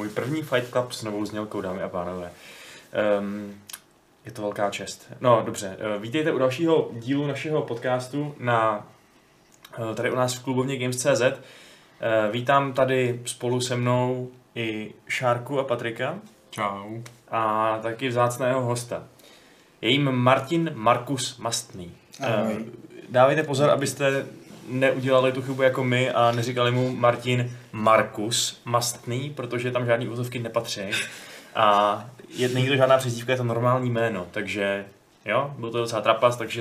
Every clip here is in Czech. Můj první Fight Club s novou znělkou, dámy a pánové. Je to velká čest. No dobře, vítejte u dalšího dílu našeho podcastu tady u nás v klubovně Games.cz. Vítám tady spolu se mnou i Šárku a Patrika. Čau. A taky vzácného hosta. Je jim Martin Markus Mastný. Dávejte pozor, abyste neudělali tu chybu jako my a neříkali mu Martin Markus Mastný, protože tam žádný úzovky nepatří. A není to žádná přezdívka, je to normální jméno, takže jo, byl to docela trapas, takže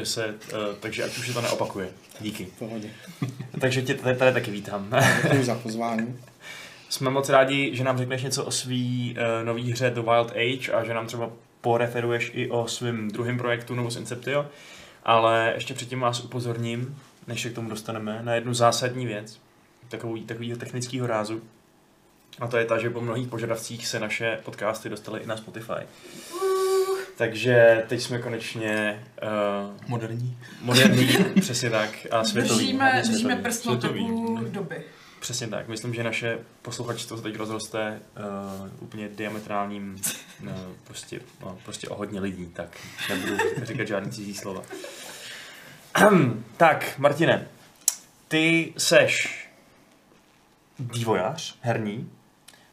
ať už se to neopakuje. Díky. V pohodě. Takže tě tady taky vítám. Děkuji za pozvání. Jsme moc rádi, že nám řekneš něco o svý nové hře The Wild Age a že nám třeba poreferuješ i o svém druhém projektu Novus Inceptio, ale ještě předtím vás upozorním, než se k tomu dostaneme, na jednu zásadní věc, takového technického rázu. A to je ta, že po mnohých požadavcích se naše podcasty dostaly i na Spotify. Takže teď jsme konečně moderní, přesně tak, a světový. Držíme prstnou tabu doby. Přesně tak, myslím, že naše posluchačstvo se teď rozroste úplně diametrálním, prostě o hodně lidí, tak nebudu říkat žádný cizí slova. Tak, Martine, ty seš vývojář herní,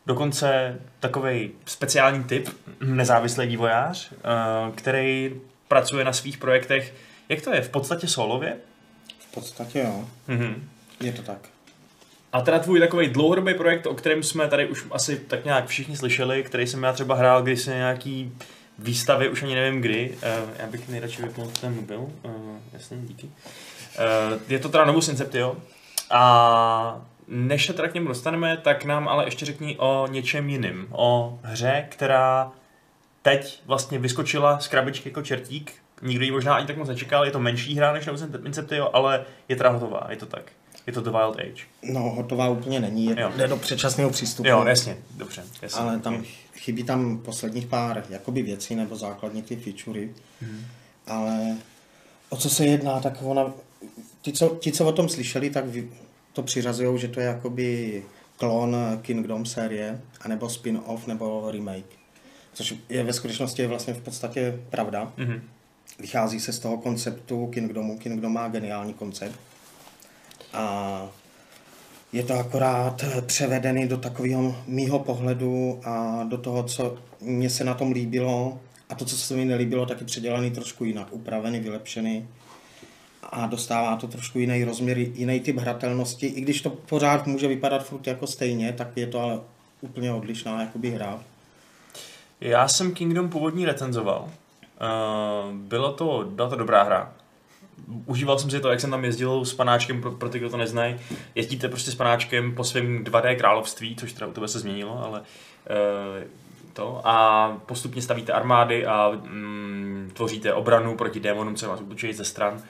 dokonce takovej speciální typ, nezávislý vývojář, který pracuje na svých projektech. Jak to je? V podstatě solově? V podstatě jo. Mhm. Je to tak. A teda tvůj takovej dlouhodobý projekt, o kterém jsme tady už asi tak nějak všichni slyšeli, který jsem já třeba hrál kdysi na nějaký výstavě, už ani nevím kdy. Já bych nejradši vypnul ten mobil. Jasně, díky. Je to teda Novus Inceptio. A než se teda k němu dostaneme, tak nám ale ještě řekni o něčem jiným. O hře, která teď vlastně vyskočila z krabičky jako čertík. Nikdo ji možná ani tak moc nečekal. Je to menší hra než Novus Inceptio, ale je teda hotová, je to tak. Je to The Wild Age. No, hotová úplně není, jde do předčasného přístupu. Jo, jasně, dobře. Jasně. Ale tam chybí tam posledních pár jakoby věcí nebo základní ty featurey. Mm-hmm. Ale o co se jedná, tak ona, ti, co o tom slyšeli, tak to přiřazují, že to je jakoby klon Kingdom série, anebo spin-off, nebo remake. Což je ve skutečnosti vlastně v podstatě pravda. Mm-hmm. Vychází se z toho konceptu Kingdomu. Kingdom má geniální koncept. A je to akorát převedený do takového mýho pohledu a do toho, co mě se na tom líbilo a to, co se mi nelíbilo, tak je předělaný trošku jinak, upravený, vylepšený a dostává to trošku jiný rozměr, jiný typ hratelnosti. I když to pořád může vypadat furt jako stejně, tak je to ale úplně odlišná jakoby hra. Já jsem Kingdom původně recenzoval. Byla to dobrá hra. Užíval jsem si to, jak jsem tam jezdil s panáčkem, pro ty, kdo to neznají. Jezdíte prostě s panáčkem po svém 2D království, což teda u tebe se změnilo, ale a postupně stavíte armády a tvoříte obranu proti démonům, co vás útočí ze stran.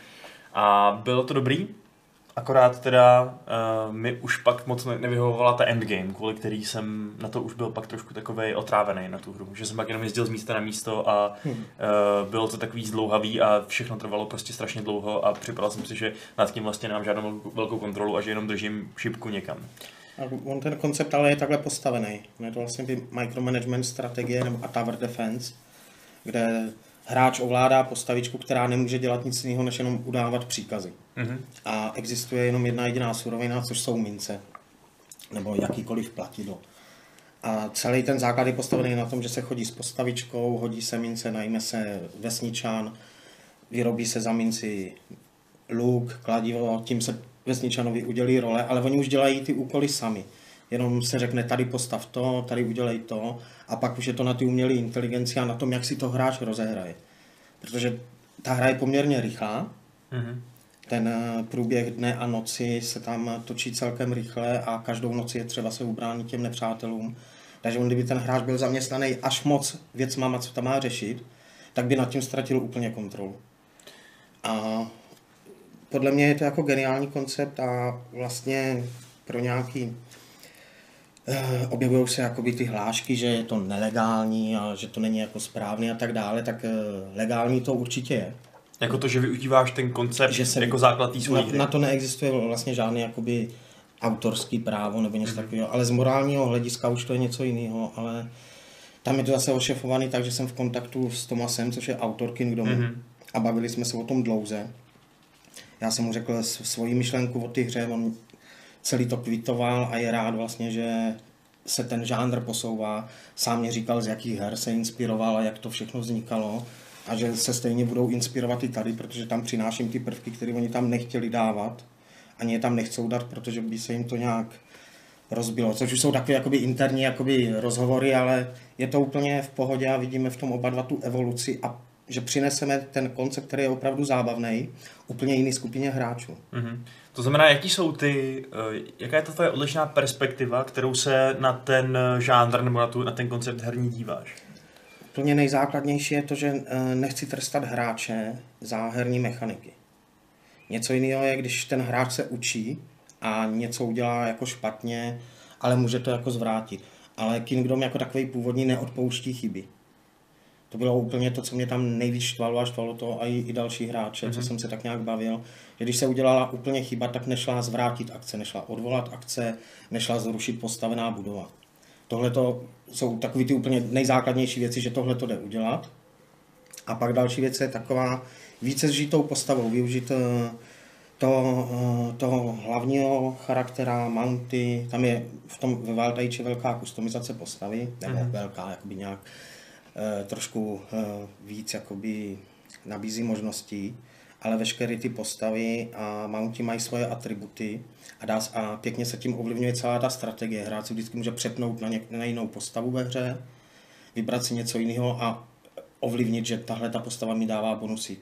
A bylo to dobrý, akorát teda mi už pak moc nevyhovovala ta endgame, kvůli který jsem na to už byl pak trošku takovej otrávený na tu hru, že jsem pak jenom jezdil z místa na místo a bylo to takový zdlouhavý a všechno trvalo prostě strašně dlouho a připadal jsem si, že nad tím vlastně nemám žádnou velkou kontrolu a že jenom držím šipku někam. A on ten koncept ale je takhle postavený, je to vlastně micromanagement strategie nebo a tower defense, kde hráč ovládá postavičku, která nemůže dělat nic jiného, než jenom udávat příkazy. Mm-hmm. A existuje jenom jedna jediná surovina, což jsou mince, nebo jakýkoliv platidlo. A celý ten základ je postavený na tom, že se chodí s postavičkou, hodí se mince, najme se vesničan, vyrobí se za minci luk, kladivo, tím se vesničanovi udělí role, ale oni už dělají ty úkoly sami. Jenom se řekne, tady postav to, tady udělej to a pak už je to na ty umělé inteligenci a na tom, jak si to hráč rozehraje. Protože ta hra je poměrně rychlá, mm-hmm. Ten průběh dne a noci se tam točí celkem rychle a každou noci je třeba se ubránit těm nepřátelům. Takže on, kdyby ten hráč byl zaměstnaný až moc věcma, co tam má řešit, tak by nad tím ztratil úplně kontrolu. A podle mě je to jako geniální koncept a vlastně pro nějaký objevují se jakoby ty hlášky, že je to nelegální a že to není jako správný a tak dále, tak legální to určitě je. Jako to, že využíváš ten koncept, že se jako základ té své hry. Na to neexistuje vlastně žádný jakoby autorský právo nebo něco takového, ale z morálního hlediska už to je něco jiného, ale tam je to zase ošefovaný, takže jsem v kontaktu s Tomasem, což je autor Kingdomu a bavili jsme se o tom dlouze. Já jsem mu řekl svoji myšlenku o té hře, on celý to kvitoval a je rád vlastně, že se ten žánr posouvá. Sám mě říkal, z jakých her se inspiroval a jak to všechno vznikalo a že se stejně budou inspirovat i tady, protože tam přináším ty prvky, které oni tam nechtěli dávat. Ani je tam nechcou dát, protože by se jim to nějak rozbilo. Což už jsou takové jakoby interní jakoby rozhovory, ale je to úplně v pohodě a vidíme v tom oba dva tu evoluci a že přineseme ten koncept, který je opravdu zábavný, úplně jiný skupině hráčů. Mm-hmm. To znamená, jaká je ta tvoje odlišná perspektiva, kterou se na ten žánr nebo na ten koncept herní díváš? Úplně nejzákladnější je to, že nechci trestat hráče za herní mechaniky. Něco jiného je, když ten hráč se učí a něco udělá jako špatně, ale může to jako zvrátit. Ale Kingdom jako takový původní neodpouští chyby. To bylo úplně to, co mě tam nejvíc štvalo a štvalo to a i další hráče, co jsem se tak nějak bavil. Že když se udělala úplně chyba, tak nešla zvrátit akce, nešla odvolat akce, nešla zrušit postavená budova. Tohle to jsou takové ty úplně nejzákladnější věci, že tohle to jde udělat. A pak další věc je taková více zžitou postavou, využít toho hlavního charaktera, Mounty, tam je v tom ve Wild Age velká kustomizace postavy, nebo velká, jakoby nějak trošku víc jakoby nabízí možností, ale veškeré ty postavy a Mounty mají svoje atributy a pěkně se tím ovlivňuje celá ta strategie. Hráč si vždycky může přepnout na jinou postavu ve hře, vybrat si něco jiného a ovlivnit, že tahle ta postava mi dává bonusy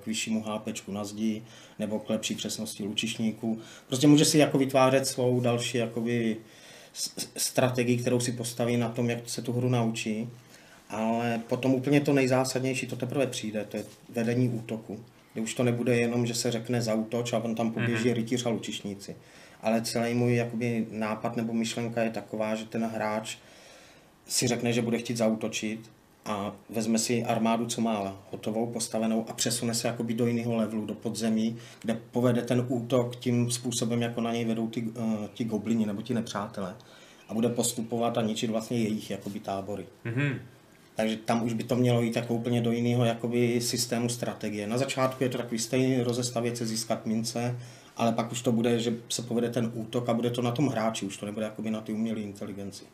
k vyššímu HPčku na zdi nebo k lepší přesnosti lučišníků. Prostě může si jako vytvářet svou další jakoby strategii, kterou si postaví na tom, jak se tu hru naučí. Ale potom úplně to nejzásadnější, to teprve přijde, to je vedení útoku. Kdy už to nebude jenom, že se řekne zaútoč a on tam poběží rytíř a lučišníci. Ale celý můj jakoby nápad nebo myšlenka je taková, že ten hráč si řekne, že bude chtít zaútočit a vezme si armádu, co má hotovou, postavenou a přesune se jakoby do jiného levelu, do podzemí, kde povede ten útok tím způsobem, jako na něj vedou ti goblini nebo ti nepřátelé. A bude postupovat a ničit vlastně jejich jakoby tábory. Mm-hmm. Takže tam už by to mělo jít jako úplně do jiného jakoby systému strategie. Na začátku je to takový stejný rozestavět se, získat mince, ale pak už to bude, že se povede ten útok a bude to na tom hráči, už to nebude jakoby na ty umělé inteligenci.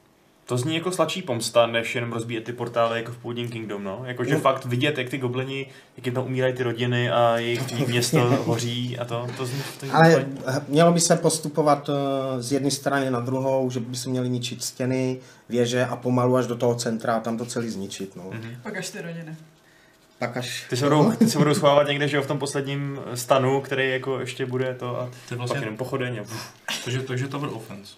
To zní jako sladší pomsta, než jenom rozbíjet ty portály jako v původním Kingdom, no? Jakože fakt vidět, jak ty goblini, jak jim tam umírají ty rodiny a jejich město hoří a to zní... Ale mělo by se postupovat z jedné strany na druhou, že by se měly ničit stěny, věže a pomalu až do toho centra a tam to celý zničit, no. Mm-hmm. Pak až ty rodiny. Ty se budou schovávat někde, že jo, v tom posledním stanu, který jako ještě bude to a to vlastně... pak jenom pochodeň. Takže to byl offense.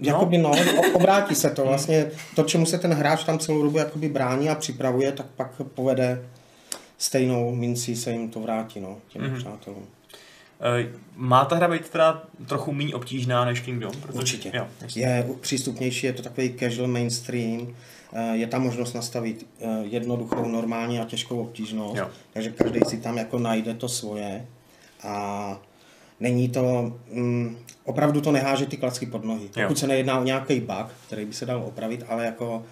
Jakoby no, obrátí se to vlastně, to čemu se ten hráč tam celou dobu jakoby brání a připravuje, tak pak povede stejnou mincí, se jim to vrátí, no, těm přátelům. Má ta hra být teda trochu méně obtížná než Kingdom? Protože... Určitě. Jo, je přístupnější, je to takový casual mainstream, je tam možnost nastavit jednoduchou, normální a těžkou obtížnost, jo. Takže každý si tam jako najde to svoje a není to, opravdu to neháže ty klacky pod nohy. Pokud se nejedná o nějaký bug, který by se dal opravit, ale jako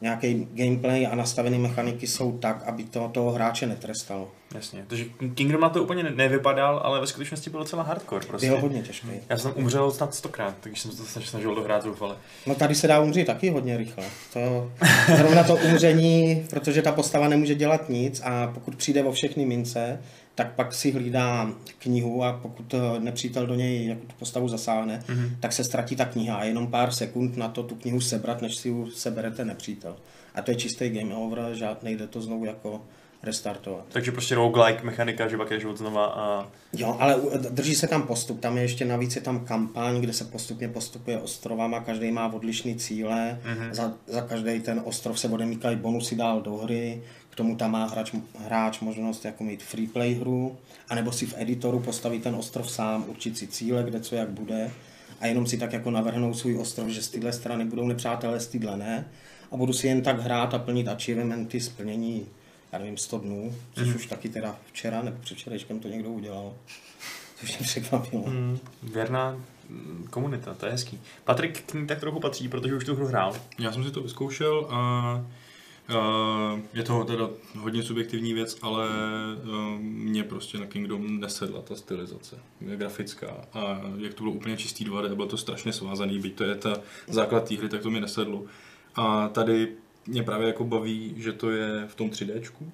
nějaký gameplay a nastavené mechaniky jsou tak, aby to toho hráče netrestalo. Jasně, takže Kingdom na to úplně nevypadal, ale ve skutečnosti bylo docela hardcore prostě. Byl hodně těžký. Já jsem umřel snad 100krát, takže jsem se snažil dohrát zoufale. No tady se dá umřít taky hodně rychle. Zrovna to umření, protože ta postava nemůže dělat nic a pokud přijde o všechny mince, tak pak si hlídá knihu a pokud nepřítel do něj jako tu postavu zasáhne, tak se ztratí ta kniha a jenom pár sekund na to tu knihu sebrat, než si ji seberete nepřítel. A to je čistý game over, žádný, jde to znovu jako restartovat. Takže prostě roguelike mechanika, že pak je život znova a... Jo, ale drží se tam postup, tam je ještě navíc je tam kampaň, kde se postupuje ostrovama, každý má odlišný cíle, za každý ten ostrov se odemíkají bonusy dál do hry, k tomu tam má hráč možnost jako mít free play hru, anebo si v editoru postaví ten ostrov sám, určit si cíle, kde co jak bude a jenom si tak jako navrhnou svůj ostrov, že z téhle strany budou nepřátelé, z téhle ne a budu si jen tak hrát a plnit achievementy, splnění, já nevím, 100 dnů, což už taky teda včera nebo předvčerejškem to někdo udělal. což mě překvapilo. Věrná komunita, to je hezký. Patrik k ní tak trochu patří, protože už tu hru hrál. Já jsem si to vyzkoušel a je to teda hodně subjektivní věc, ale mě prostě na Kingdom nesedla ta stylizace, je grafická a jak to bylo úplně čistý 2D, bylo to strašně svázaný, byť to je ta základ té hry, tak to mi nesedlo. A tady mě právě jako baví, že to je v tom 3Dčku.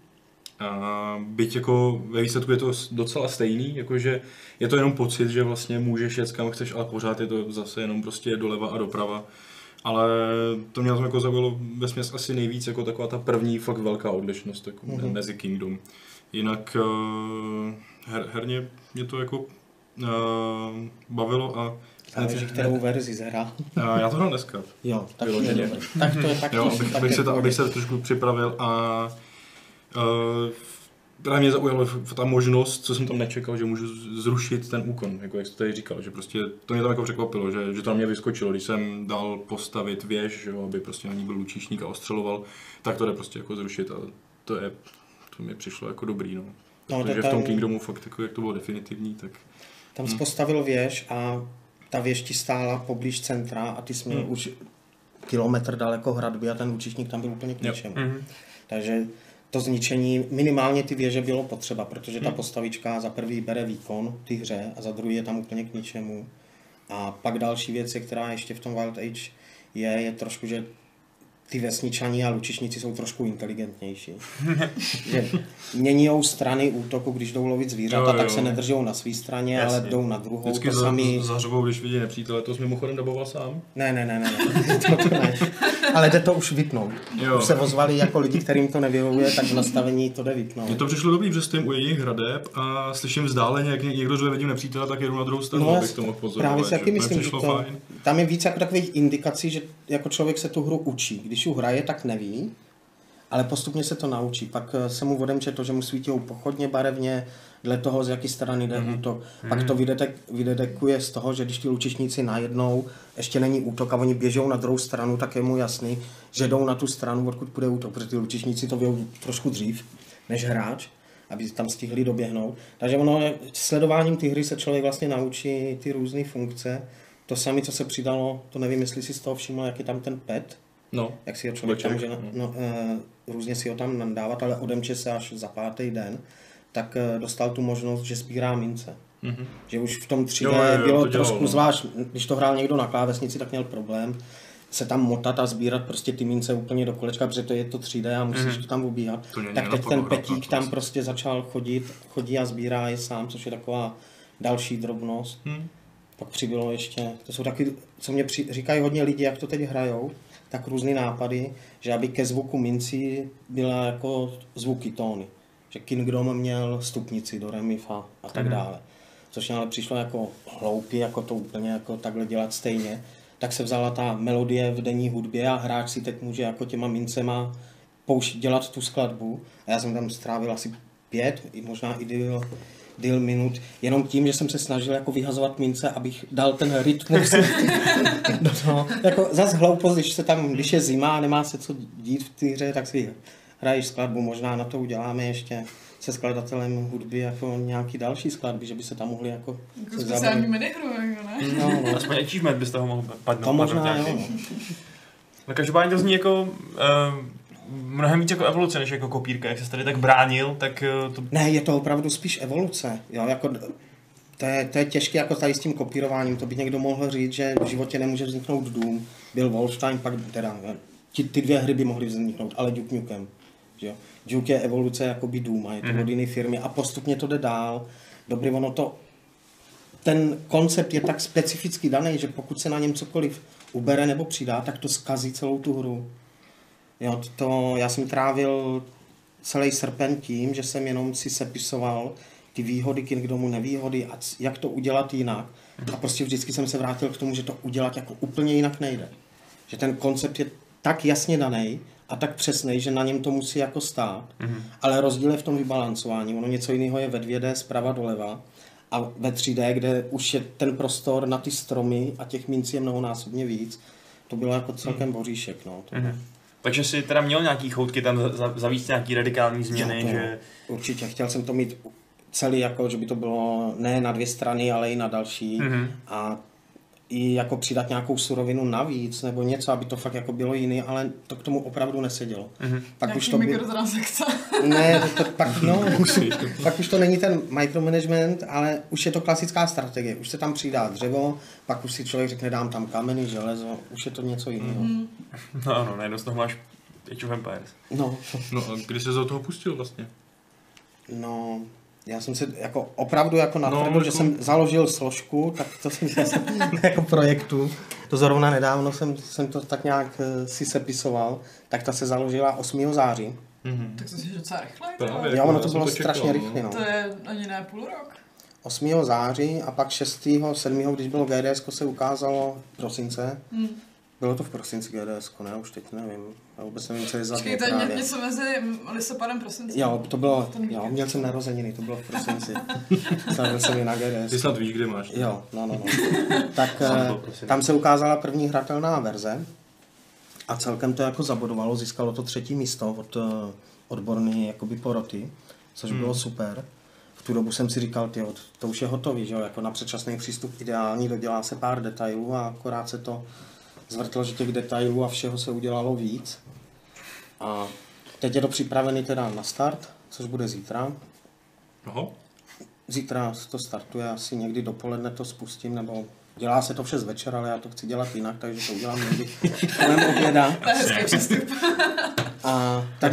A byť jako ve výsledku je to docela stejný, jakože je to jenom pocit, že vlastně můžeš jet kam chceš, ale pořád je to zase jenom prostě doleva a doprava. Ale to mě jako zaujalo vesměs asi nejvíc jako taková ta první fakt velká odlišnost jako mezi Kingdom. Jinak herně mě to jako bavilo a záleží, kterou verzi zahrál. Já to hrál dneska. Jo, tak vyloženě. Tak to je tak. Jo, abych se trošku připravil a právě mě zaujalo ta možnost, co jsem tam nečekal, že můžu zrušit ten úkon, jako jak jste tady říkal, že prostě to mě tam jako překvapilo, že to na mě vyskočilo, když jsem dal postavit věž, že, aby prostě na ní byl lučišník a ostřeloval, tak to jde prostě jako zrušit a to mi přišlo jako dobrý, no. Protože v tom Kingdomu fakt jako, jak to bylo definitivní, tak... Tam jsi postavil věž a ta věž ti stála poblíž centra a ty jsi měl už kilometr daleko hradby a ten lučišník tam byl úplně k ničemu. Takže to zničení, minimálně ty věže bylo potřeba, protože ta postavička za prvý bere výkon ty hře a za druhý je tam úplně k ničemu. A pak další věc, která ještě v tom Wild Age je trošku, že ty vesničani a lučišníci jsou trošku inteligentnější. Že měnijou strany útoku, když jdou lovit zvířata, tak se nedržou na své straně, jasně, ale jdou na druhou. Vždycky zařvou, když vidí nepřítele, to jsi mimochodem daboval sám? Ne. To ne. Ale jde to už vypnout. Už se ozvali jako lidi, kterým to nevyhovuje, tak v nastavení to jde vypnout. Mně to přišlo dobrý, že stojím u jejich hradeb a slyším vzdáleně, jak někdo řve, vidím nepřítele, tak jedu na druhou stranu, abych to mohl pozorovat. Právě si taky myslím, že to, tam je víc jako takových indikací, že jako člověk se tu hru učí. Když ji hraje, tak neví, ale postupně se to naučí. Pak se mu odemče to, že mu svítí pochodně barevně, dle toho, z jaký strany jde útok. Pak to vydedekuje z toho, že když ti lučišníci najednou ještě není útok a oni běžou na druhou stranu, tak je mu jasný, že jdou na tu stranu, odkud půjde útok, protože ty lučišníci to vědí trošku dřív než hráč, aby tam stihli doběhnout. Takže ono sledováním ty hry se člověk vlastně naučí ty různé funkce. To samé, co se přidalo, to nevím, jestli si z toho všiml, jak je tam ten pet. No, jak si ho člověk tam může různě si ho tam nadávat, ale odemče se až za 5. den, tak dostal tu možnost, že spírá mince. Že už v tom 3D bylo trošku zvlášť, když to hrál někdo na klávesnici, tak měl problém se tam motat a sbírat prostě ty mince úplně do kolečka, protože to je to 3D a musíš to tam obíhat. Tak teď ten Petík tam prostě začal chodí a sbírá je sám, což je taková další drobnost. Pak přibylo ještě, to jsou taky, co mě říkají hodně lidi, jak to teď hrajou, tak různé nápady, že aby ke zvuku mincí byla jako zvuky tóny. Že Kingdom měl stupnici do remi, fa a tak dále. Což mi ale přišlo jako hloupý, jako to úplně jako takhle dělat stejně. Tak se vzala ta melodie v denní hudbě a hráč si teď může jako těma mincema dělat tu skladbu. A já jsem tam strávil asi 5, možná i díl minut, jenom tím, že jsem se snažil jako vyhazovat mince, abych dal ten rytmus. Jako zas hloupost, když je zima a nemá se co dít v té hře, tak si hraješ skladbu, možná na to uděláme ještě se skladatelem hudby jako nějaký další skladby, že by se tam mohli jako speciální minihru, ne? No, aspoň achievement byste ho mohl padnout. To možná, jo. No každopádně to zní jako... mnohem víc jako evoluce, než jako kopírka, jak se tady tak bránil, tak to... Ne, je to opravdu spíš evoluce, jo, jako to je těžké jako tady s tím kopírováním, to by někdo mohl říct, že v životě nemůže vzniknout Doom, byl Wolfenstein, pak teda, ty 2 hry by mohly vzniknout, ale Duke Nukem, jo, Duke je evoluce jakoby Doom a je to od jiné firmy a postupně to jde dál, dobrý, ono to, ten koncept je tak specificky daný, že pokud se na něm cokoliv ubere nebo přidá, tak to zkazí celou tu hru. Jo, já jsem trávil celý srpen tím, že jsem jenom si sepisoval ty výhody Kingdomu, nevýhody a jak to udělat jinak. A prostě vždycky jsem se vrátil k tomu, že to udělat jako úplně jinak nejde. Že ten koncept je tak jasně daný a tak přesný, že na něm to musí jako stát. Ale rozdíl je v tom vybalancování. Ono něco jiného je ve 2D zprava doleva a ve 3D, kde už je ten prostor na ty stromy a těch mincí je mnohonásobně víc. To bylo jako celkem boříšek. No, Takže jsi teda měl nějaký choutky tam zavíst nějaký radikální změny, že... Určitě, chtěl jsem to mít celý, jako, že by to bylo ne na dvě strany, ale i na další. Mm-hmm. A i jako přidat nějakou surovinu navíc nebo něco, aby to fakt jako bylo jiný, ale to k tomu opravdu nesedělo. Mm-hmm. Pak už to by... Ne, to pak, no, pak už to není ten micromanagement, ale už je to klasická strategie. Už se tam přidá dřevo, pak už si člověk řekne, dám tam kameny, železo, už je to něco jiného. Mm-hmm. No ano, najednou z toho máš Age of Empires. No a kdy jsi se do toho pustil vlastně? No... Já jsem se jako opravdu jako natvrdil, že jsem založil složku, tak to jsem zase jako projektu. To zrovna nedávno jsem to tak nějak si sepisoval, tak ta se založila 8. září. Mm-hmm. Tak jsem si docela rychle. Jo, ono to bylo strašně rychle. No. To je ani ne půl rok. 8. září a pak 6. 7. když bylo GDS, se ukázalo v prosince. Mm. Bylo to v prosinci GDS, ne? Už teď nevím. Já vůbec nevím, co je za dvě právě. Počkej, něco mezi listopadem prosincem. Jo, to bylo, jo, měl jsem narozeniny, to bylo v prosinci. Slavil jsem ji na GDS. Ty snad víš, kde máš. Ne? Jo, no. Tak tam se ukázala první hratelná verze a celkem to jako zabodovalo, získalo to 3. místo od odborné jakoby poroty, což bylo super. V tu dobu jsem si říkal, tyjo, to už je hotový, že jo, jako na předčasný přístup ideální, dodělá se pár detailů a akorát se to zvrtlo, že těch detailů a všeho se udělalo víc. A teď je to připravený teda na start, což bude zítra. Aha. Zítra to startuje, asi někdy dopoledne to spustím, nebo dělá se to v 6 večer, ale já to chci dělat jinak, takže to udělám někdy kolem oběda. A tak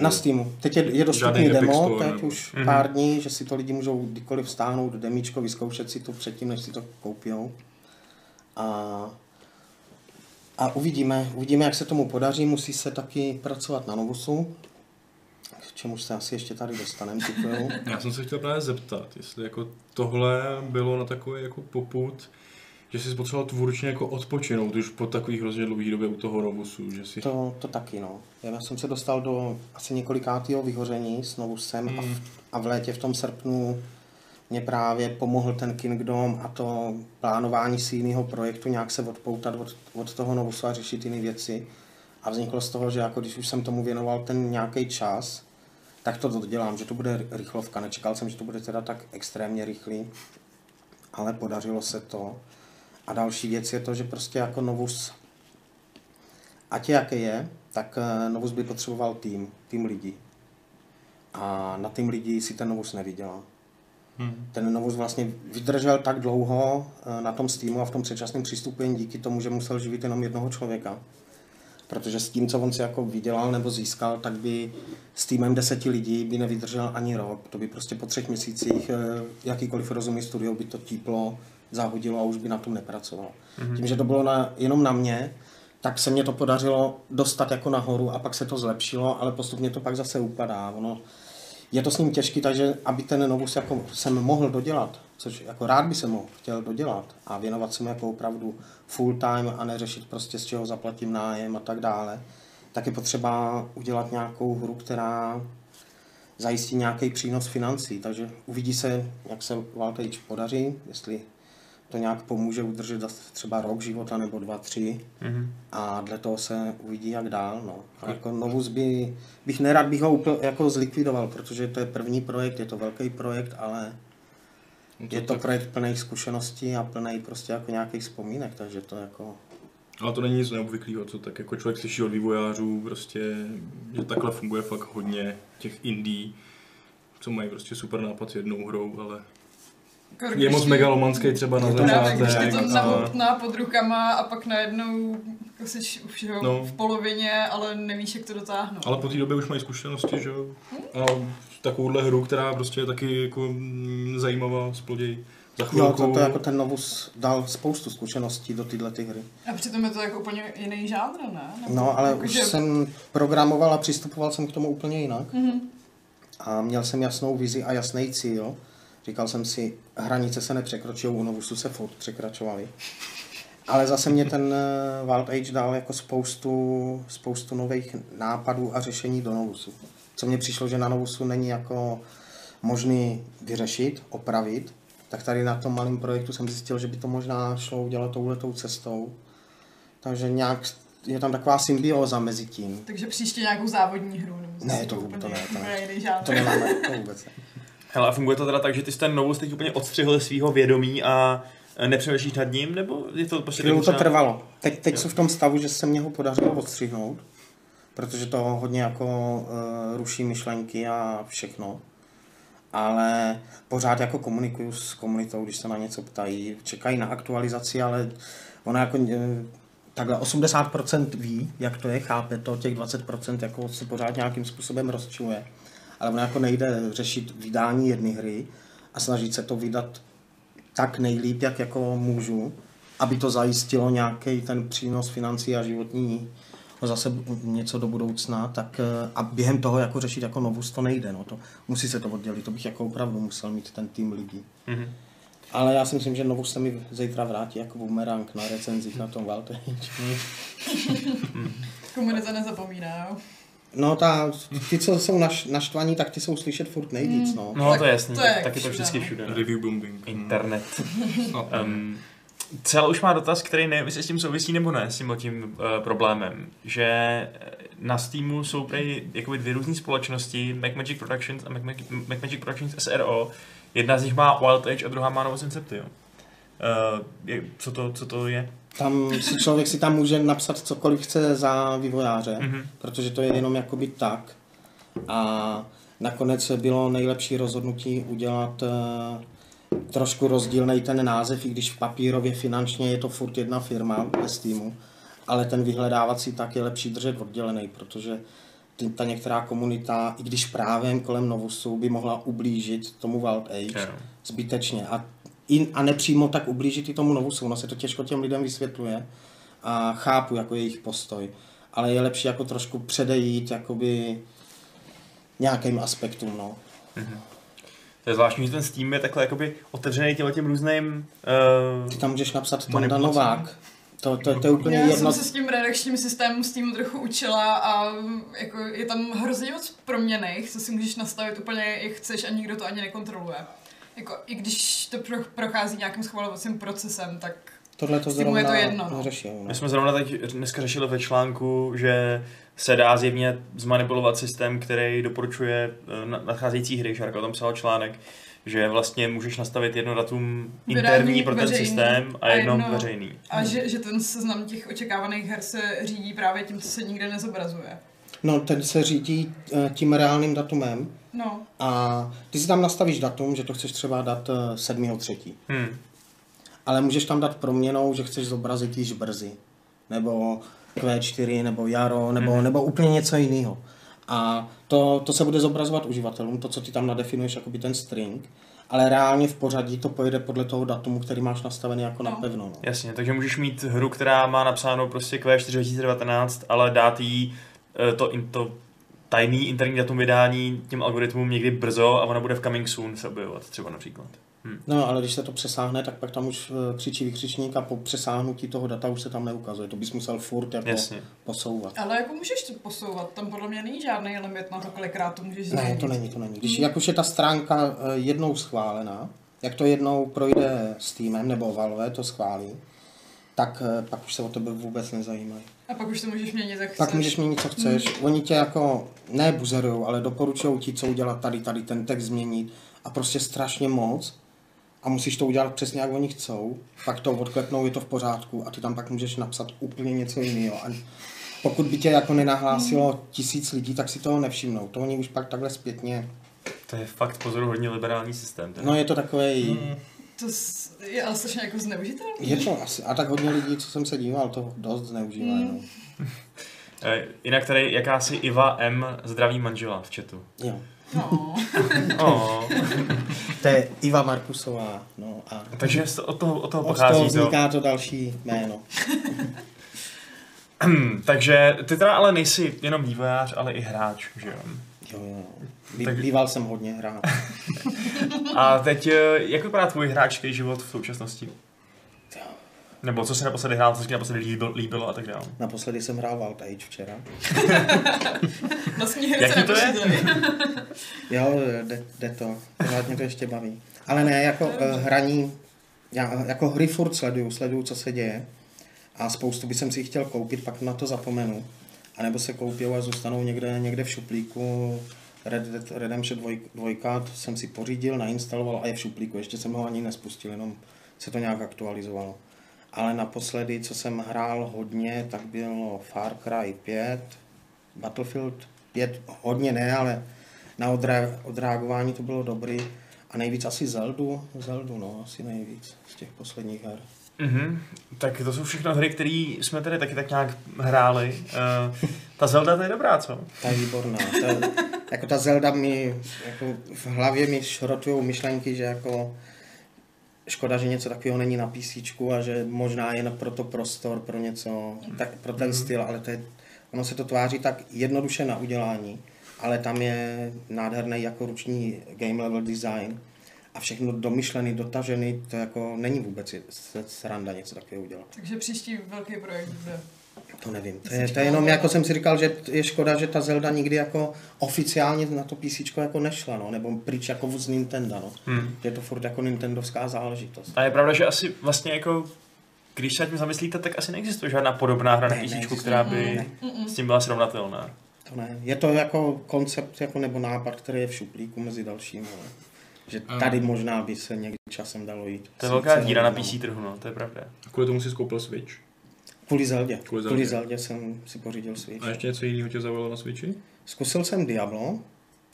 na Steamu. Teď je dostupný demo, teď už pár dní, že si to lidi můžou kdykoliv stáhnout, demíčko, vyzkoušet si to předtím, než si to koupijou. A uvidíme, jak se tomu podaří, musí se taky pracovat na Novusu, k čemuž se asi ještě tady dostaneme. Já jsem se chtěl právě zeptat, jestli jako tohle bylo na takový jako popud, že jsi potřeboval tvůrčně jako odpočinout už po takových hrozně dlouhý době u toho Novusu, že si... To taky, no. Já jsem se dostal do asi několikátého vyhoření s Novusem a v létě v tom srpnu mě právě pomohl ten Kingdom a to plánování si jiného projektu, nějak se odpoutat od toho Novusu a řešit jiné věci. A vzniklo z toho, že jako když už jsem tomu věnoval ten nějaký čas, tak to dodělám, že to bude rychlovka. Nečekal jsem, že to bude teda tak extrémně rychlý, ale podařilo se to. A další věc je to, že prostě jako Novus, ať je jaký je, tak Novus by potřeboval tým lidí. A na tým lidí si ten Novus nevydělá. Ten Novus vlastně vydržel tak dlouho na tom Steamu a v tom předčasném přístupu jen díky tomu, že musel živit jenom jednoho člověka. Protože s tím, co on si jako vydělal nebo získal, tak by s týmem 10 lidí by nevydržel ani rok. To by prostě po 3 měsících jakýkoliv rozumný studio by to típlo, zahodilo a už by na tom nepracovalo. Tím, že to bylo jenom na mě, tak se mě to podařilo dostat jako nahoru a pak se to zlepšilo, ale postupně to pak zase upadá. Je to s ním těžký, takže aby ten Novus jako jsem mohl dodělat, což jako rád by jsem ho chtěl dodělat a věnovat se mu jako opravdu full time a neřešit prostě z čeho zaplatím nájem a tak dále, tak je potřeba udělat nějakou hru, která zajistí nějaký přínos financí, takže uvidí se, jak se Wild Age podaří, jestli to nějak pomůže udržet třeba rok života nebo 2, 3 a dle toho se uvidí, jak dál. No. A jako Novus bych nerad bych ho úplně jako zlikvidoval, protože to je první projekt, je to velký projekt, ale je to projekt plný zkušeností a plný prostě jako nějakých vzpomínek, takže to jako... Ale to není nic neobvyklého, co tak jako člověk slyší od vývojářů, prostě, že takhle funguje fakt hodně těch indie, co mají prostě super nápad s jednou hrou, ale... Je moc megalomanský třeba na začátek. Když ti to zamutná pod rukama a pak najednou jsi už v polovině, ale nevíš, jak to dotáhnout. Ale po té době už mají zkušenosti, že jo? A takovouhle hru, která prostě je taky jako zajímavá, sploděj za chvilku. No, to jako ten Novus dal spoustu zkušeností do tyhle ty hry. A přitom je to jako úplně jiný žánr, ne? Nebo no, ale jako už jsem programoval a přistupoval jsem k tomu úplně jinak. Mm-hmm. A měl jsem jasnou vizi a jasný cíl. Říkal jsem si, hranice se nepřekročují, u Novusu se furt překračovaly. Ale zase mě ten Wild Age dal jako spoustu nových nápadů a řešení do Novusu. Co mně přišlo, že na Novusu není jako možný vyřešit, opravit, tak tady na tom malém projektu jsem zjistil, že by to možná šlo udělat touhletou cestou. Takže nějak je tam taková symbióza mezi tím. Takže příště nějakou závodní hru? Ne, to vůbec ne. Hele, a funguje to teda tak, že ty jsi ten Novus teď úplně odstřihl svého vědomí a nepřemýšlíš nad ním, nebo je to prostě... Chvíli to trvalo. Teď jsou v tom stavu, že se mě ho podařilo odstřihnout, protože to hodně jako ruší myšlenky a všechno. Ale pořád jako komunikuju s komunitou, když se na něco ptají, čekají na aktualizaci, ale ona jako takhle 80% ví, jak to je, chápe to, těch 20% jako se pořád nějakým způsobem rozčiluje. Ale ona jako nejde řešit vydání jedné hry a snažit se to vydat tak nejlíp, jak jako můžu, aby to zajistilo nějaký ten přínos financí a životní zase něco do budoucna, tak a během toho jako řešit jako Novus to nejde, no, to musí se to oddělit, to bych jako opravdu musel mít ten tým lidí. Mm-hmm. Ale já si myslím, že Novus se mi zítra vrátí jako bumerang na recenzích na tom Wild Age. Komunita nezapomíná. No ta, ty, co jsou naštvaní, tak ty jsou slyšet furt nejvíc, no. No tak to je jasný, taky to vždycky všude. Review bombing. Internet. Cel už má dotaz, který nevím, jestli s tím souvisí nebo ne, s tím problémem, že na Steamu jsou prej jakoby dvě různé společnosti, MacMagic Productions a MacMagic Productions SRO. Jedna z nich má Wild Age a druhá má Novus Inceptio. Co to je? Tam člověk si tam může napsat cokoliv chce za vývojáře, protože to je jenom jakoby tak. A nakonec bylo nejlepší rozhodnutí udělat trošku rozdílnej ten název, i když v papírově finančně je to furt jedna firma ve Steamu, ale ten vyhledávací tak je lepší držet oddělený, protože ta některá komunita, i když právě kolem Novusu, by mohla ublížit tomu Wild Age zbytečně a nepřímo tak ublížit i tomu Novusu, ono se to těžko těm lidem vysvětluje a chápu jako jejich postoj, ale je lepší jako trošku předejít jakoby nějakým aspektům, no. Mm-hmm. To je zvláštní, že ten Steam je takhle jakoby otevřený těm různým... Ty tam můžeš napsat Tonda Novák. To je úplně jedno... Já jsem se s tím redakčním systémem Steamu trochu učila a jako je tam hrozně moc proměnejch, co si můžeš nastavit úplně jak chceš a nikdo to ani nekontroluje. Jako, i když to prochází nějakým schvalovacím procesem, tak... Tohle to zrovna je to jedno, no. Řeším, no. My jsme zrovna teď dneska řešili ve článku, že se dá zjevně zmanipulovat systém, který doporučuje nadcházející hry. Šárka o tom psala článek, že vlastně můžeš nastavit jedno datum interní pro ten systém a jedno veřejný. A že ten seznam těch očekávaných her se řídí právě tím, co se nikde nezobrazuje. No, ten se řídí tím reálným datumem. No. A ty si tam nastavíš datum, že to chceš třeba dát 7.3. Ale můžeš tam dát proměnou, že chceš zobrazit již brzy, nebo Q4, nebo jaro, nebo úplně něco jiného. A to se bude zobrazovat uživatelům, to, co ty tam nadefinuješ, jakoby ten string, ale reálně v pořadí to pojede podle toho datumu, který máš nastavený jako napevno. No. Jasně, takže můžeš mít hru, která má napsáno prostě Q4 2019, ale dát jí to tajný interní datum vydání těm algoritmům někdy brzo a ona bude v coming soon se objevovat třeba například. No, ale když se to přesáhne, tak pak tam už křičí vykřičník a po přesáhnutí toho data už se tam neukazuje. To bys musel furt jako posouvat. Ale jako můžeš to posouvat? Tam podle mě není žádný limit na to, kolikrát to můžeš změnit. Ne, to není. Když jak už je ta stránka jednou schválená, jak to jednou projde s Steamem nebo Valve, to schválí, tak pak už se o tebe vůbec nezajímají. A pak už to můžeš měnit, jak chceš. Pak můžeš měnit, co chceš. Oni tě jako nebuzerujou, ale doporučují ti, co udělat tady, ten text změnit a prostě strašně moc. A musíš to udělat přesně, jak oni chcou, pak to odklepnou, je to v pořádku a ty tam pak můžeš napsat úplně něco jiného. A pokud by tě jako nenahlásilo 1000 lidí, tak si toho nevšimnou. To oni už pak takhle zpětně... To je fakt pozoruhodně liberální systém. Teda. No je to takovej... To je ale strašně jako zneužitelné. Je to asi. A tak hodně lidí, co jsem se díval, to dost zneužívají. Jinak tady jakási Iva M. zdraví manžela v chatu. Jo. No. To je Iva Markusová. No a takže od toho pochází. Od toho vzniká to další jméno. Takže ty teda ale nejsi jenom vývojář, ale i hráč, že jo? Jo. Býval jsem hodně hráč. A teď, jak vypadá tvůj hráčský život v současnosti? Nebo co jsi naposledy hrál, co se ti naposledy líbilo a tak dále? Naposledy jsem hrál Wild Age včera. Vlastně jaký to je? Jo, jde to. Pořád mě to ještě baví. Ale ne, jako hraní, já jako hry furt sleduju, co se děje. A spoustu by jsem si chtěl koupit, pak na to zapomenu. A nebo se koupí a zůstanou někde v šuplíku Red Dead Redemption 2 jsem si pořídil, nainstaloval a je v šuplíku, ještě jsem ho ani nespustil, jenom se to nějak aktualizovalo. Ale naposledy, co jsem hrál hodně, tak bylo Far Cry 5, Battlefield 5 hodně ne, ale na odreagování to bylo dobrý. A nejvíc asi Zeldu, no, asi nejvíc z těch posledních her. Mm-hmm. Tak to jsou všechno hry, které jsme tady taky tak nějak hráli. Ta Zelda to je dobrá, co? Ta je výborná. Ta Zelda mi jako v hlavě mi šrotují myšlenky, že jako škoda, že něco takového není na PCčku a že možná jen pro to prostor, pro něco, tak, pro ten styl, ale to je, ono se to tváří tak jednoduše na udělání, ale tam je nádherný jako ruční game level design a všechno domyšlený, dotažený, to jako není vůbec sranda něco takového udělat. Takže příští velký projekt bude? To nevím, to je jenom jako jsem si říkal, že je škoda, že ta Zelda nikdy jako oficiálně na to PCčko jako nešla, no, nebo pryč jako z Nintendo, no. Je to furt jako nintendovská záležitost. A je pravda, že asi vlastně jako, když se tím zamyslíte, tak asi neexistuje žádná podobná hra na PCčku, která by s tím byla srovnatelná. To ne, je to jako koncept jako nebo nápad, který je v šuplíku mezi dalšími, no. Že tady možná by se někdy časem dalo jít. To je velká díra na PC trhu, no, to je pravda. A kvůli tomu jsi koupil Switch? Kvůli Zeldě jsem si pořídil Switch. A ještě něco jiného tě zavolalo na Switchi? Zkusil jsem Diablo,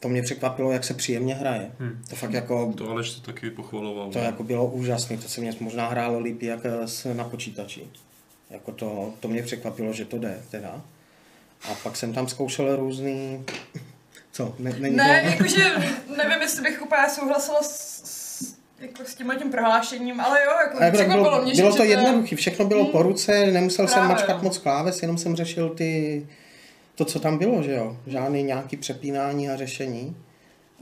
to mě překvapilo, jak se příjemně hraje. To fakt jako... To Aleš se taky pochvaloval. To jako bylo úžasné, to se mě možná hrálo líp jak na počítači. Jako to mě překvapilo, že to jde teda. A pak jsem tam zkoušel různý... Co? Ne, jakože nevím, jestli bych úplně souhlasila s tímhle tím prohlášením, ale jo, jako překvapilo mě, bylo to jednoduché, všechno bylo po ruce, nemusel jsem mačkat moc kláves, jenom jsem řešil to, co tam bylo, že jo, žádný nějaký přepínání a řešení.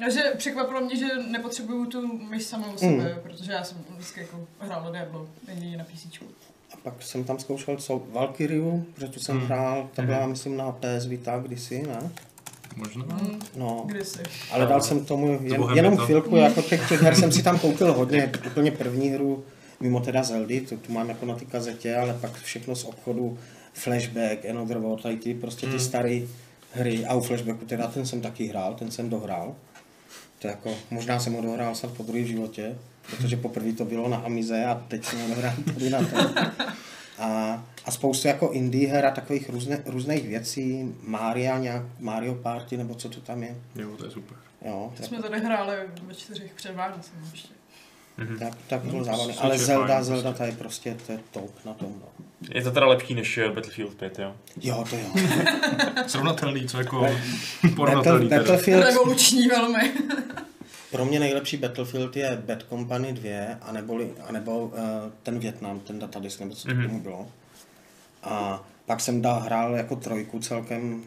Takže překvapilo mě, že nepotřebuju tu myš samou sebe, protože já jsem vždycky jako hrála Diablo, jedině na PCčku. A pak jsem tam zkoušel Valkyriu, protože tu jsem hrál, ta byla myslím na PS Vita kdysi, ne? Možná. No, ale dal jsem tomu jenom chvilku, jako těch her jsem si tam koupil hodně, úplně první hru, mimo teda Zeldy, tu mám jako na ty kazetě, ale pak všechno z obchodu, Flashback, Another World, prostě ty staré hry, a u Flashbacku teda ten jsem taky hrál, ten jsem dohrál, to jako, možná jsem ho dohrál snad po druhý v životě, protože poprvé to bylo na Amize a teď jsem ho dohrál tady na to. A spoustu jako indie her a takových různých věcí, Mario Party nebo co to tam je. Jo, to je super. Jo, to jsme tady hráli ve 4 před Vánocem ještě. Tak bylo zábavné, ale Zelda tady prostě to je top na tom. No. Je to teda lepší než Battlefield 5, jo? Jo, to jo. Srovnatelný, co jako porovnatelný. Battlefield... Revoluční velmi. Pro mě nejlepší Battlefield je Bad Company 2, anebo ten Vietnam, ten datadisk, nebo co to tomu bylo. A pak jsem hrál jako 3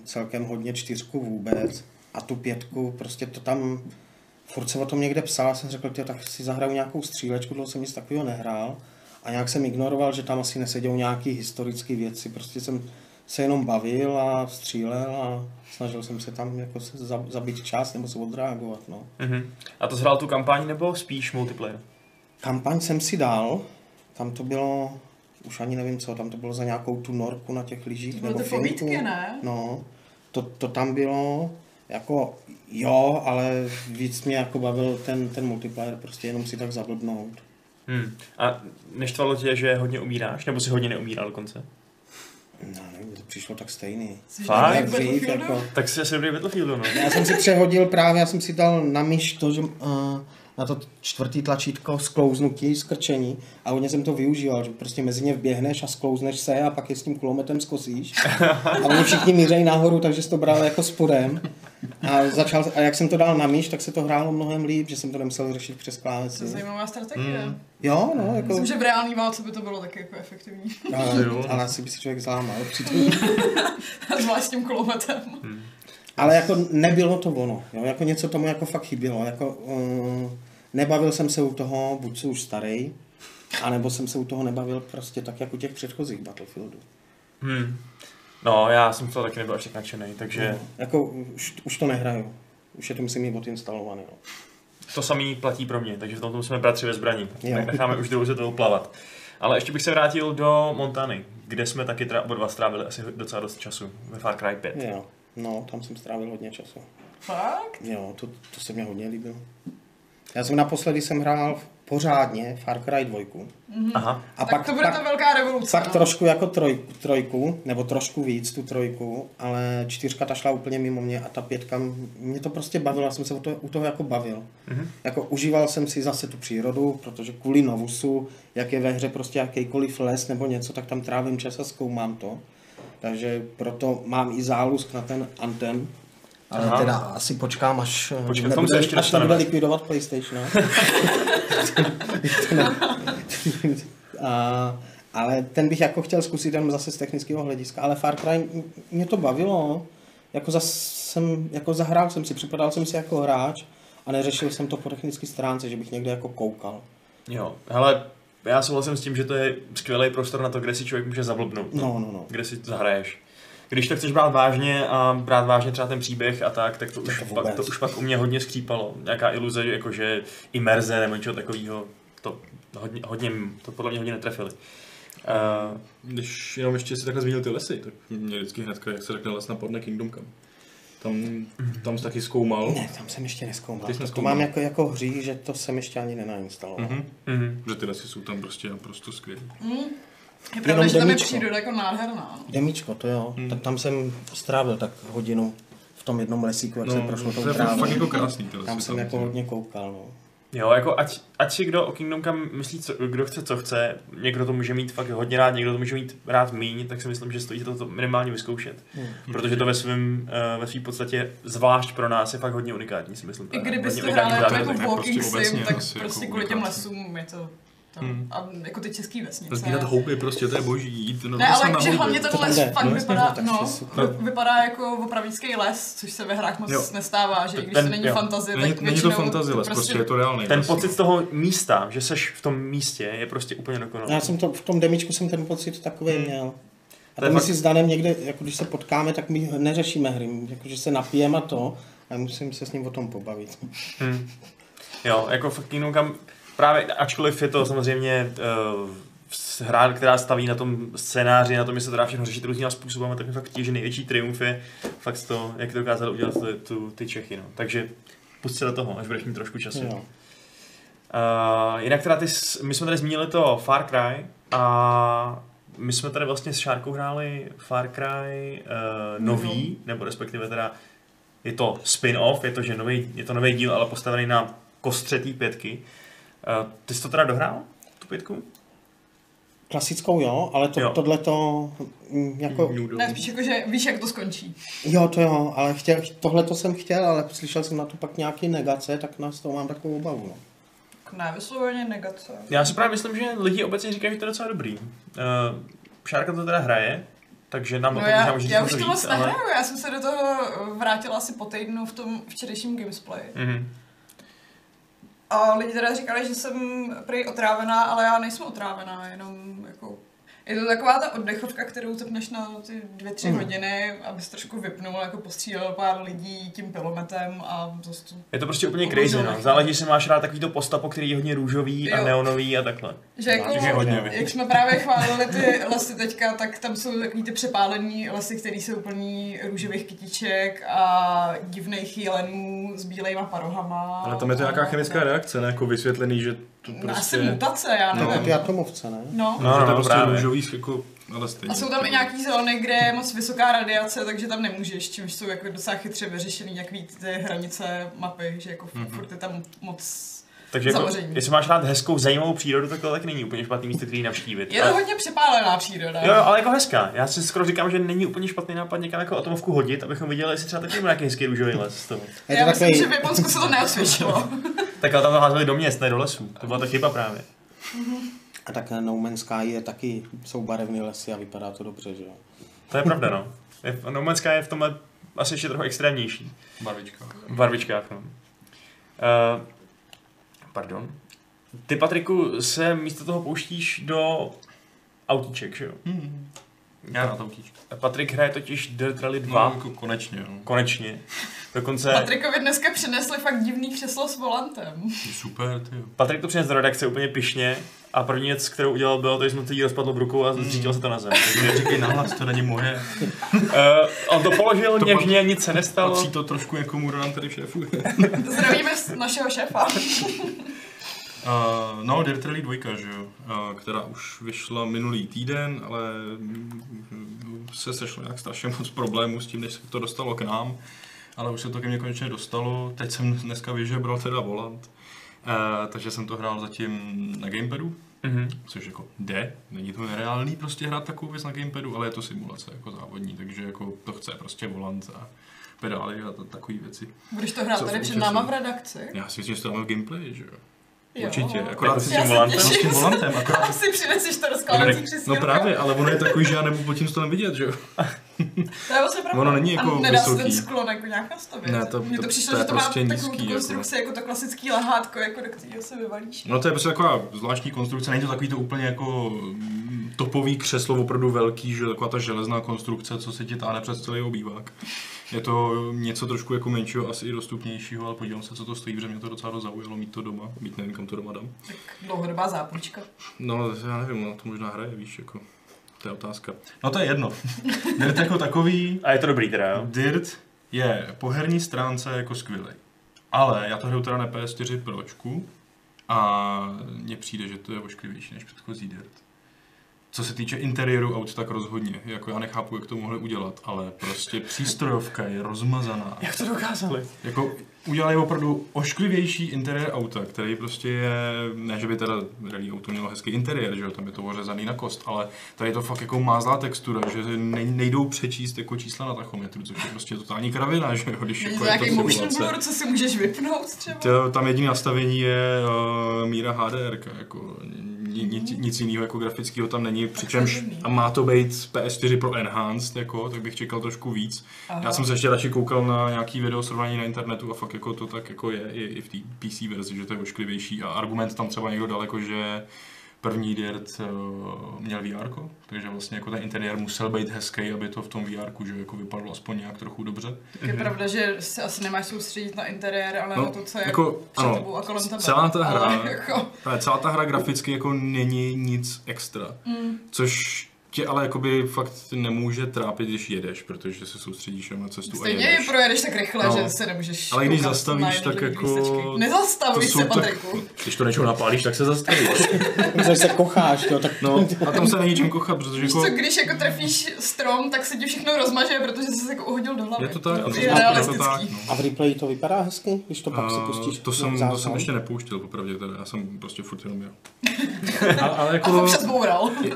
celkem hodně, 4 vůbec a tu 5 prostě to tam, furt se o tom někde psal, jsem řekl, tak si zahraju nějakou střílečku, dlouho jsem nic takového nehrál a nějak jsem ignoroval, že tam asi neseděl nějaký historické věci, prostě jsem se jenom bavil a střílel a snažil jsem se tam jako se zabít čas nebo se odreagovat, no. A to zhrál tu kampaň nebo spíš multiplayer? Kampaň jsem si dal, tam to bylo... Už ani nevím co, tam to bylo za nějakou tu norku na těch lyžích nebo finku. To bylo to povídky, ne? No, to tam bylo, jako jo, ale víc mě jako bavil ten multiplayer, prostě jenom si tak zablbnout. A neštvalo tě, že hodně umíráš, nebo si hodně neumíral dokonce? No, nevím, to přišlo tak stejný. Fakt? Jako... Tak jsi asi dobrý Battlefieldu, no. Já jsem si přehodil právě, já jsem si dal na myš to, že... na to 4. tlačítko sklouznutí, skrčení a hodně jsem to využíval, že prostě mezi ně vběhneš a sklouzneš se a pak je s tím kulometem zkosíš a oni všichni mířejí nahoru, takže jsi to bral jako spodem a jak jsem to dal na myš, tak se to hrálo mnohem líp, že jsem to nemusel řešit přes klávesy. To je zajímavá strategie. Jo, no, jako... Myslím, že v reálný válce by to bylo taky jako efektivní. Ale asi by si člověk zlámal přitom. Zvlášť s tím kulometem. Ale jako nebylo to ono, jo? Jako něco tomu jako fakt chybělo, jako nebavil jsem se u toho, buď jsem už starý, anebo jsem se u toho nebavil prostě tak jako těch předchozích Battlefieldů. No, já jsem to taky nebyl až tak nadšenej, takže... No, jako už to nehraju, už je to musím mít odinstalovaný. Jo. To samý platí pro mě, takže v tomto musíme bratři ve zbraní, tak necháme už druhou se toho plavat. Ale ještě bych se vrátil do Montany, kde jsme taky oba dva strávili asi docela dost času ve Far Cry 5. Jo. No, tam jsem strávil hodně času. Fakt? Jo, to se mě hodně líbilo. Já jsem naposledy hrál pořádně Far Cry 2. Mm-hmm. Aha. A tak pak, to bude ta velká revoluce. Pak trošku jako trojku, nebo trošku víc tu trojku, ale čtyřka ta šla úplně mimo mě a ta pětka, mě to prostě bavilo, já jsem se u toho jako bavil. Mm-hmm. Jako užíval jsem si zase tu přírodu, protože kvůli Novusu, jak je ve hře prostě jakýkoliv les nebo něco, tak tam trávím čas a zkoumám to. Takže proto mám i zálusk na ten Anthem. Ale aha, teda asi počkám, až nebude likvidovat PlayStation. Ale ten bych jako chtěl zkusit jenom zase z technického hlediska. Ale Far Cry mě to bavilo. Jako zahrál jsem si, připadal jsem si jako hráč a neřešil jsem to po technické stránce, že bych někde jako koukal. Jo, hele, já souhlasím s tím, že to je skvělý prostor na to, kde si člověk může zablbnout. No. Kde si zahraješ. Když to chceš brát vážně a brát vážně třeba ten příběh a tak to už pak u mě hodně skřípalo. Nějaká iluze, jakože imerze nebo něco takového, to podle mě hodně netrefili. Když jenom ještě si takhle zmínil ty lesy, tak mě vždycky hnedka, jak se řekne, les napadne Kingdom Come. Tam jsi taky zkoumal? Ne, tam jsem ještě neskoumal. To mám jako hřích, že to jsem ještě ani nenainstaloval. Mm-hmm. Mm-hmm. Že ty lesy jsou tam prostě naprosto skvělé. Mm. Je pravda, že tam je příroda jako nádherná. Demíčko, to jo. Hmm. Tak tam jsem strávil tak hodinu v tom jednom lesíku, jak jsem prošlo tou trávu. Fakt jako krásný to lesíku. Tam jsem jako hodně koukal, no. Jo, jako ať si kdo o Kingdom Come myslí, kdo chce, co chce. Někdo to může mít fakt hodně rád, někdo to může mít rád míň, tak si myslím, že stojí to minimálně vyzkoušet. Hmm. Protože to ve své podstatě, zvlášť pro nás, je fakt hodně unikátní, si myslím. I kdybyste hráli jako walking sim, tak prostě kvůli těm lesům je to... A jako ty český vesnice. Zbírat houby prostě, to je boží jít. No, ne, ale že hlavně ten les fakt vypadá jako opravdický les, což se ve hrách moc nestává, že i když to není fantazie, tak většinou... Není to fantazie les, prostě je to reálný. Ten pocit z toho místa, že seš v tom místě, je prostě úplně dokonalý. Já jsem v tom demičku jsem ten pocit takový měl. A to my si s Danem někde, jako když se potkáme, tak my neřešíme hry, jakože se napijeme to, ale musím se s ním o tom pobavit. Jo, jako fakt jinou kam... Právě, ačkoliv je to samozřejmě hra, která staví na tom scénáři, na tom, jestli to dá všechno řešit různými způsoby, tak mi fakt těží, že největší triumf je fakt to, jak to dokázali udělat ty Čechy. No. Takže pusť se do toho, až budeš mít trošku času. No. Jinak teda my jsme tady zmínili to Far Cry a my jsme tady vlastně s Šárkou hráli Far Cry nový, nebo respektive teda je to spin-off, je to nový díl, ale postavený na kostřetý pětky. Ty jsi to teda dohrál, tu pětku? Klasickou jo, ale tohleto jako... Ne, spíš jako, že víš, jak to skončí. Jo, to jo, ale tohleto jsem chtěl, ale slyšel jsem na to pak nějaký negace, tak z toho mám takovou obavu. No. Ne, vysloveně negace. Já si právě myslím, že lidi obecně říkají, že to je docela dobrý. Šárka to teda hraje, takže nám o tom možná už to moc nehraju, ale... Já jsem se do toho vrátila asi po týdnu v tom včerejším gameplayi. Mm-hmm. A lidi teda říkali, že jsem prý otrávená, ale já nejsem otrávená, jenom jako... Je to taková ta oddechovka, kterou tepneš na ty 2-3 hodiny, abys trošku vypnul, jako postřílel pár lidí tím pilometem a prostě... Je to prostě úplně crazy, no. Záleží, že máš rád takový to postapo, který je hodně růžový a neonový a takhle. Že jako, jak jsme právě chválili ty lesy teďka, tak tam jsou takový ty přepálený lesy, které jsou plný růžových kytiček a divných jelenů s bílejma parohama. Ale tam je to nějaká chemická reakce, ne? Jako vysvětlený, že... Prostě... No, asi mutace, já nevím. Taky atomovce, ne? No, to je prostě růžový, jako, ale stejně. A jsou tam i nějaký zóny, kde je moc vysoká radiace, takže tam nemůžeš, čímž jsou jako docela chytře vyřešený nějaký ty hranice mapy, že jako furt je tam moc... Takže jako, jestli máš rád hezkou, zajímavou přírodu, tak to tak není úplně špatný místo, který navštívit. Je to hodně přepálená příroda. Jo, ale jako hezká. Já si skoro říkám, že není úplně špatný nápad někam jako atomovku hodit, abychom viděli, jestli třeba taky nějaký hezký růžový les z toho. Já myslím, že v Japonsku se to neosvědčilo. Tak ale tam to házeli do měst, ne do lesů. To byla ta chyba právě. A tak No Man's Sky je taky, jsou barevné lesy a vypadá to dobře, že jo? To je pravda, no. No Man's Sky je v tomhle asi ještě trochu extrémnější. Barvičkách, no. Pardon. Ty, Patriku, se místo toho pouštíš do autíček, že jo? Mm. Já na to autíčku. Patrik hraje totiž Dirt Rally 2. No, jako konečně. Dokonce... Patrikovi dneska přinesli fakt divný křeslo s volantem. Super, ty jo. Patrik to přinesl do redakce úplně pyšně A první věc, kterou udělal, bylo to, že jsme to jí rozpadlo v rukou a zřítil se to na zem. Takže říkej nahlas, to není moje. On to položil něžně, nic se nestalo. Patří to trošku někomu, kdo nám tady šéfuje. Zdravíme našeho šéfa. No, Dirt Rally 2, že jo, která už vyšla minulý týden, ale se sešlo nějak strašně moc problémů s tím, než se to dostalo k nám, ale už se to ke mně konečně dostalo. Teď jsem dneska vyžebral teda volant, takže jsem to hrál zatím na gamepadu, což jako jde, není to nereálný prostě hrát takovou věc na gamepadu, ale je to simulace jako závodní, takže jako to chce prostě volant a pedály a takové věci. Budeš to hrát tady před náma v redakci? Já si myslím, že to dáme v gameplay, že jo. Jo. Určitě, akorát si s tím volantem, akorát si přinesíš to rozkládací přesně. No právě, ale ono je takový, že já nebudu po tím stolem vidět, že jo? To je vlastně pravda. Ono není jako nedá vysoký. Nedá se ten sklon jako nějak nastavit. Ne, mně to přišlo, to že to prostě má takovou nízký, konstrukci, jako to klasický lahátko, jako do kterého se vyvalíš. No to je prostě taková zvláštní konstrukce, není to takový to úplně jako topový křeslo, opravdu velký, že taková ta železná konstrukce, co se ti táhne přes celý obývák. Je to něco trošku jako menšího, asi i dostupnějšího, ale podívám se, co to stojí, protože mě to docela zaujalo mít to doma, mít nevím, kam to doma dám. Tak dlouhodobá zápůjčka. No, já nevím, ona to možná hraje, víš, jako, to je otázka. No to je jedno. Dirt jako takový... A je to dobrý teda, jo? Dirt je po herní stránce jako skvělej. Ale já to hraju teda na PS4 Pročku a mně přijde, že to je ošklivější než předchozí Dirt. Co se týče interiéru aut, tak rozhodně. Jako já nechápu, jak to mohli udělat, ale prostě přístrojovka je rozmazaná. Jak to dokázali? Jako udělali opravdu ošklivější interiér auta, který prostě je, ne že by teda rally auto mělo hezký interiér, že jo, tam je to ořezaný na kost, ale tady je to fakt jako mázlá textura, že nejdou přečíst jako čísla na tachometru, což je prostě totální kravina, že jo, když je jako nějaký motion blur, co si můžeš vypnout třeba? To, tam jediné nastavení je míra HDR, jako nic jiného jako grafického tam není, přičemž a má to být PS4 pro Enhanced, jako, tak bych čekal trošku víc. Aha. Já jsem se ještě radši koukal na nějaký video srovnání na internetu a fakt jako to tak jako je i v té PC verzi, že to je ošklivější a argument tam třeba někdo dal jako, že první Dirt měl VR-ko, takže vlastně jako ten interiér musel být hezký, aby to v tom VR-ku, že jako vypadlo aspoň nějak trochu dobře. Tak je pravda, že se asi nemáš soustředit na interiér, ale no, na to, co je jako, před tebou a kolem tebe. Celá ta hra graficky jako není nic extra, což tě ale jakoby fakt nemůže trápit, když jedeš, protože se soustředíš na cestu stejně a jedeš. Stejně projedeš tak rychle, no, že se nemůžeš... Ale když zastavíš, tak jako... Nezastavuj se, Patriku. Tak, když to něčeho napálíš, tak se zastavíš. Když se kocháš, jo, tak... No, a tam se není čem kochat, protože... Víš jako... co, když jako trefíš strom, tak se ti všechno rozmaže, protože jsi se jako uhodil do hlavy. Je to tak, je to tak. No. A v replayi to vypadá hezky, když to pak si pustíš? To jsem ještě nepouštěl, popravdě, teda já jsem prostě furt jenom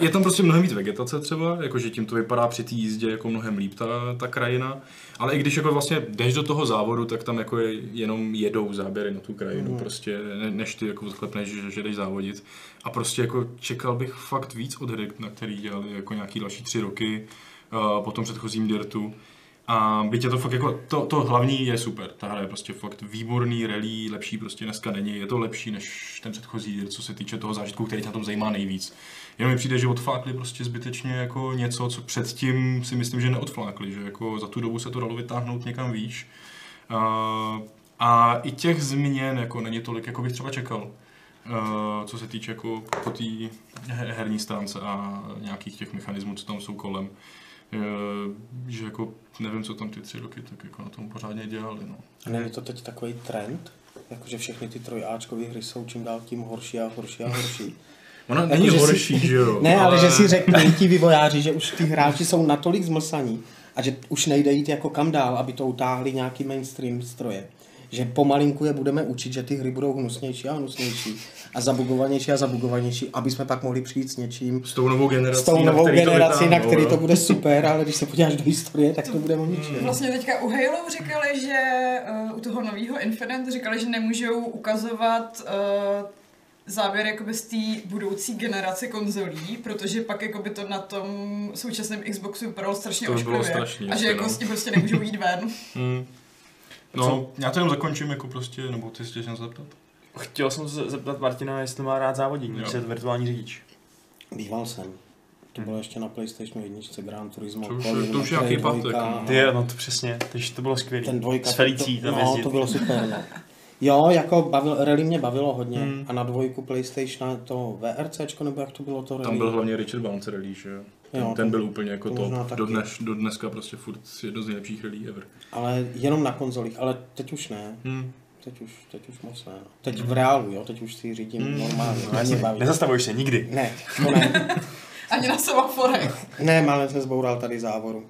je tam prostě mnohem víc vegetace. Třeba, jakože tím to vypadá při té jízdě jako mnohem líp ta krajina, ale i když jako vlastně jdeš do toho závodu, tak tam jako jenom jedou záběry na tu krajinu, prostě, než ty jako vzklepneš, že jdeš závodit a prostě jako čekal bych fakt víc od hry, na který dělali jako nějaký další 3 roky po tom předchozím Dirtu. A byť je to fakt jako, to hlavní je super, ta hra je prostě fakt výborný, rally, lepší prostě dneska není, je to lepší než ten předchozí, co se týče toho zážitku, který na tom zajímá nejvíc. Jenom mi přijde, že odflákli prostě zbytečně jako něco, co předtím si myslím, že neodflákli, že jako za tu dobu se to dalo vytáhnout někam výš. A i těch změn jako není tolik, jako bych třeba čekal, co se týče jako po té herní stránce a nějakých těch mechanismů, co tam jsou kolem. Že jako nevím, co tam ty 3 roky tak jako na tom pořádně dělali, no. A není to teď takový trend? Jakože všechny ty 3Ačkové hry jsou čím dál tím horší a horší a horší. Ona není jako, horší, že jo? Ne, ale že si řekli ti vývojáři, že už ty hráči jsou natolik zmlsaní a že už nejde jít jako kam dál, aby to utáhli nějaký mainstream stroje. Že pomalinku je budeme učit, že ty hry budou hnusnější a hnusnější a zabugovanější a zabugovanější, aby jsme pak mohli přijít s něčím. S tou novou generací, na který to bude super, ale když se podíváš do historie, tak to bude o ničem. Vlastně teďka u Halo říkali, že u toho nového Infinite říkali, že nemůžou ukazovat záběr jakoby z té budoucí generace konzolí, protože pak jakoby to na tom současném Xboxu vypadalo strašně ošklivě a že jako s tím prostě nemůžou jít ven. No, já to jenom zakončím jako prostě, nebo ty si chtěl zeptat? Chtěl jsem se zeptat Martina, jestli má rád závodit, když je virtuální řidič. Býval jsem. To bylo ještě na PlayStation 1, Gran Turismo. To už je jaký pátek. Ty, no to přesně, takže to bylo skvělý. Ten dvojka, s Felicí tam jezdit. No, to bylo super, no. Jo, jako rally mě bavilo hodně a na dvojku PlayStation to VRCčko, nebo jak to bylo to rally? Tam byl hlavně Richard Bounce rally, že jo? Ten byl úplně jako top, do dneska prostě furt jedno z nejlepších rally ever. Ale jenom na konzolích, ale teď už ne. Teď už moc ne. Teď v reálu, jo, teď už si řídím normálně. Nezastavuješ se nikdy. Ne, to ne. Ani na semaforech. Ne, málem jsem zboural tady závoru.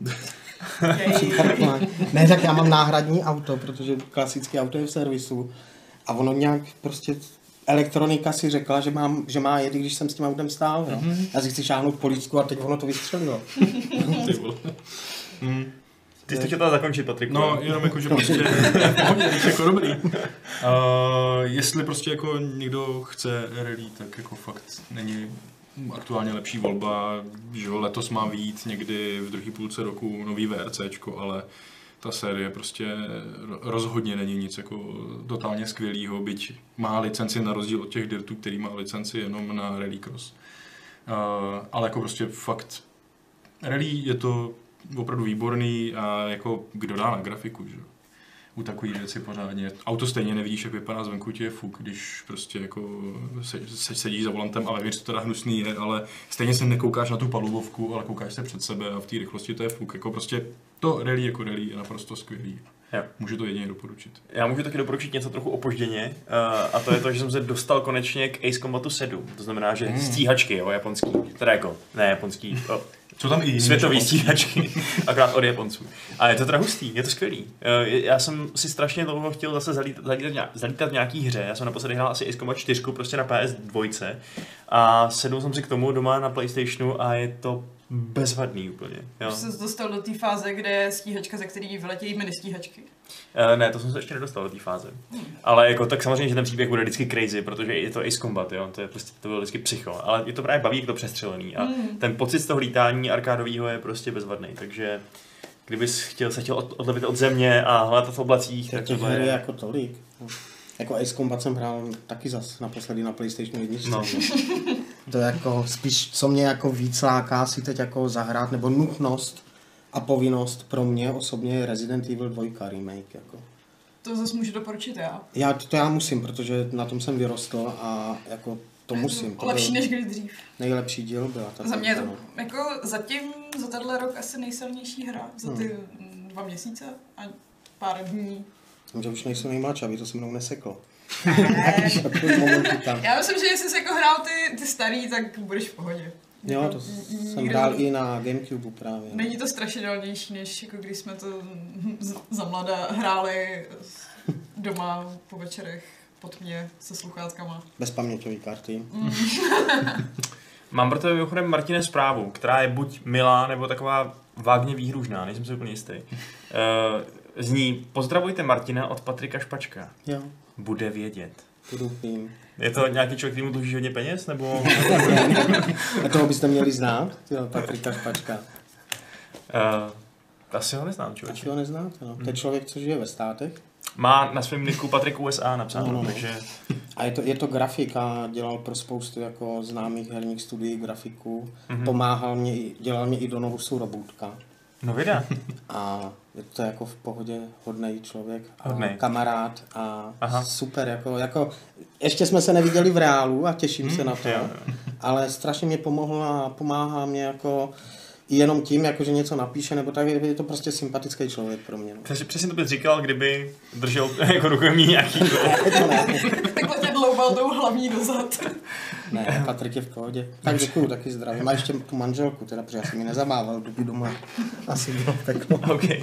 Ne, tak já mám náhradní auto, protože klasické auto je v servisu a ono nějak prostě elektronika si řekla, že má jet, když jsem s tím autem stál. Jo. Já si chci šáhnout políčku a teď ono to vystřelilo. Ty jsi to chtěl zakončit, Patriku. No, jenom jako, že prostě jako dobrý. Jestli prostě jako někdo chce rally, tak jako fakt není aktuálně lepší volba, že letos má víc někdy v druhé půlce roku nový VRCčko, ale ta série prostě rozhodně není nic jako totálně skvělýho, byť má licenci na rozdíl od těch dirtů, který má licenci jenom na rallycross. Ale jako prostě fakt rally je to opravdu výborný a jako kdo dá na grafiku, že? U takových věcí pořádně. Auto stejně nevidíš, jak vypadá zvenku, ti je fuk, když prostě jako sedíš za volantem a vevnitř to teda hnusný je, ale stejně se nekoukáš na tu palubovku, ale koukáš se před sebe a v té rychlosti to je fuk. Jako prostě to rally jako rally je naprosto skvělý. Jo. Můžu to jedině doporučit. Já můžu taky doporučit něco trochu opožděně a to je to, že jsem se dostal konečně k Ace Combatu 7. To znamená, že stíhačky, jo, japonský, teda jako, ne japonský, co tam i světový stíhačky, akorát od Japonců. A je to teda hustý, je to skvělý. Já jsem si strašně dlouho chtěl zase zalítat v nějaký hře, já jsem naposledy hrál asi Ace Combat 4 prostě na PS2 a sedl jsem si k tomu doma na PlayStationu a je to bezvadný úplně. Už jsi dostal do té fáze, kde je stíhačka, ze který vyletějí ministíhačky? Ne, to jsem se ještě nedostal do té fáze. Ale jako tak samozřejmě, že ten příběh bude vždycky crazy, protože je to Ace Combat, jo? To je prostě to bylo vždycky psycho, ale je to právě baví, jak to přestřelený a ten pocit z toho lítání arkádového je prostě bezvadný, takže kdybys chtěl odlevit od země a hledat v oblacích, tak to je jako tolik. No. Jako Ace Combat jsem hrál taky zas naposledy na PlayStation 1. No. To je jako spíš, co mě jako víc láká si teď jako zahrát, nebo nutnost a povinnost pro mě osobně je Resident Evil 2 remake. Jako. To zase můžu doporučit já? To já musím, protože na tom jsem vyrostl a jako to musím. To lepší než kdy dřív. Nejlepší díl byla. Za mě to, jako zatím, za tenhle rok asi nejsilnější hra, za ty 2 měsíce a pár dní. Že už nejsem nejmladší, aby to se mnou neseklo. Ne. Já myslím, že jestli jsi jako hrál ty starý, tak budeš v pohodě. Jo, to jsem hrál i na Gamecube právě. Není to strašidelnější, než jako když jsme to za mladá hráli doma po večerech pod mě se sluchátkama. Bez paměťové karty. Mám pro tebe mimochodem, Martine, zprávu, která je buď milá, nebo taková vágně výhružná, nejsem si úplně jistý. Zní, pozdravujte Martina od Patrika Špačka. Jo. Bude vědět. Doufím. Je to nějaký člověk, který mu dluží hodně peněz, nebo? A toho byste měli znát, Patrika Špačka. Asi ho neznám, člověk. Asi ho neznáte, no. To je člověk, co žije ve státech. Má na svém niku Patrik USA napsáno, no. Takže... A je to grafik a dělal pro spoustu jako známých herních studií grafiku. Pomáhal mě, dělal mě i do Novusu Robůtka. No vida. A je to jako v pohodě hodnej člověk, a kamarád a super, jako ještě jsme se neviděli v reálu a těším se na to, ale strašně mě pomohl a pomáhá mě jako i jenom tím, jako že něco napíše, nebo tak, je to prostě sympatický člověk pro mě. No. Takže přesně to bys říkal, kdyby držel jako rukojmí nějaký takhle tě dloubal tou hlavní dozad. Ne, Patrik je v pohodě. Tak děkuju, taky zdravím. A ještě tu manželku, teda, protože já jsem ji nezamával, dobu doma asi bylo peklo. Okay.